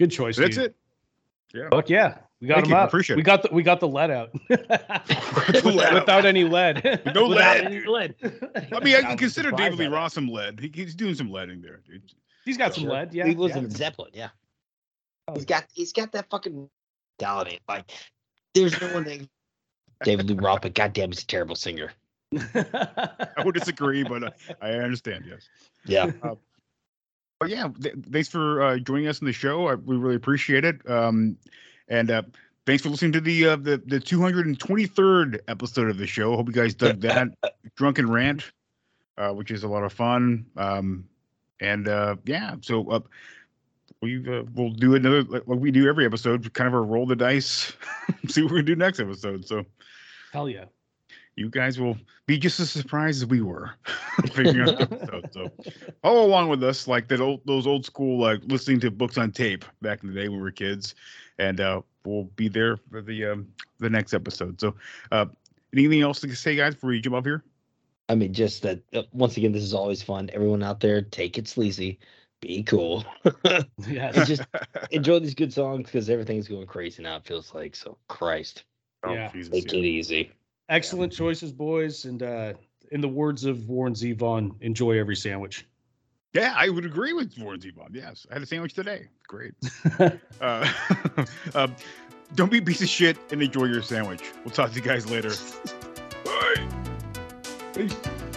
good choice. So that's it. Yeah. Fuck yeah. We got Thank him you. Up. Appreciate we got the we got the lead out. the lead Without out. any lead. No lead. Any lead. I mean, I can consider David Lee Roth some lead. He, he's doing some leading there, dude. He's got so, some sure. lead, yeah. He lives yeah. in Zeppelin, yeah. Oh, he's got he's got that fucking mentality. Like there's no one that David Lee Roth, but goddamn, he's a terrible singer. I would disagree, but uh, I understand, yes. Yeah. Uh, but yeah, th- thanks for uh, joining us on the show. I, we really appreciate it. Um, and uh, thanks for listening to the, uh, the the two hundred twenty-third episode of the show. Hope you guys dug that drunken rant, uh, which is a lot of fun. Um, and uh, yeah, so uh, we uh, we'll do another like we do every episode, kind of a roll the dice, see what we do next episode. So hell yeah. You guys will be just as surprised as we were figuring out the episode. So follow along with us, like that old, those old school, like listening to books on tape back in the day when we were kids, and uh, we'll be there for the um, the next episode. So, uh, anything else to say, guys, before we jump off here? I mean, just that uh, once again, this is always fun. Everyone out there, take it sleazy, be cool, yeah, and just enjoy these good songs because everything's going crazy now. It feels like so. Christ, oh, yeah, Jesus, take yeah. it easy. Excellent choices, boys, and uh, in the words of Warren G. Vaughn, enjoy every sandwich. Yeah, I would agree with Warren G. Vaughn. Yes, I had a sandwich today. Great. uh, um, don't be a piece of shit and enjoy your sandwich. We'll talk to you guys later. Bye. Peace.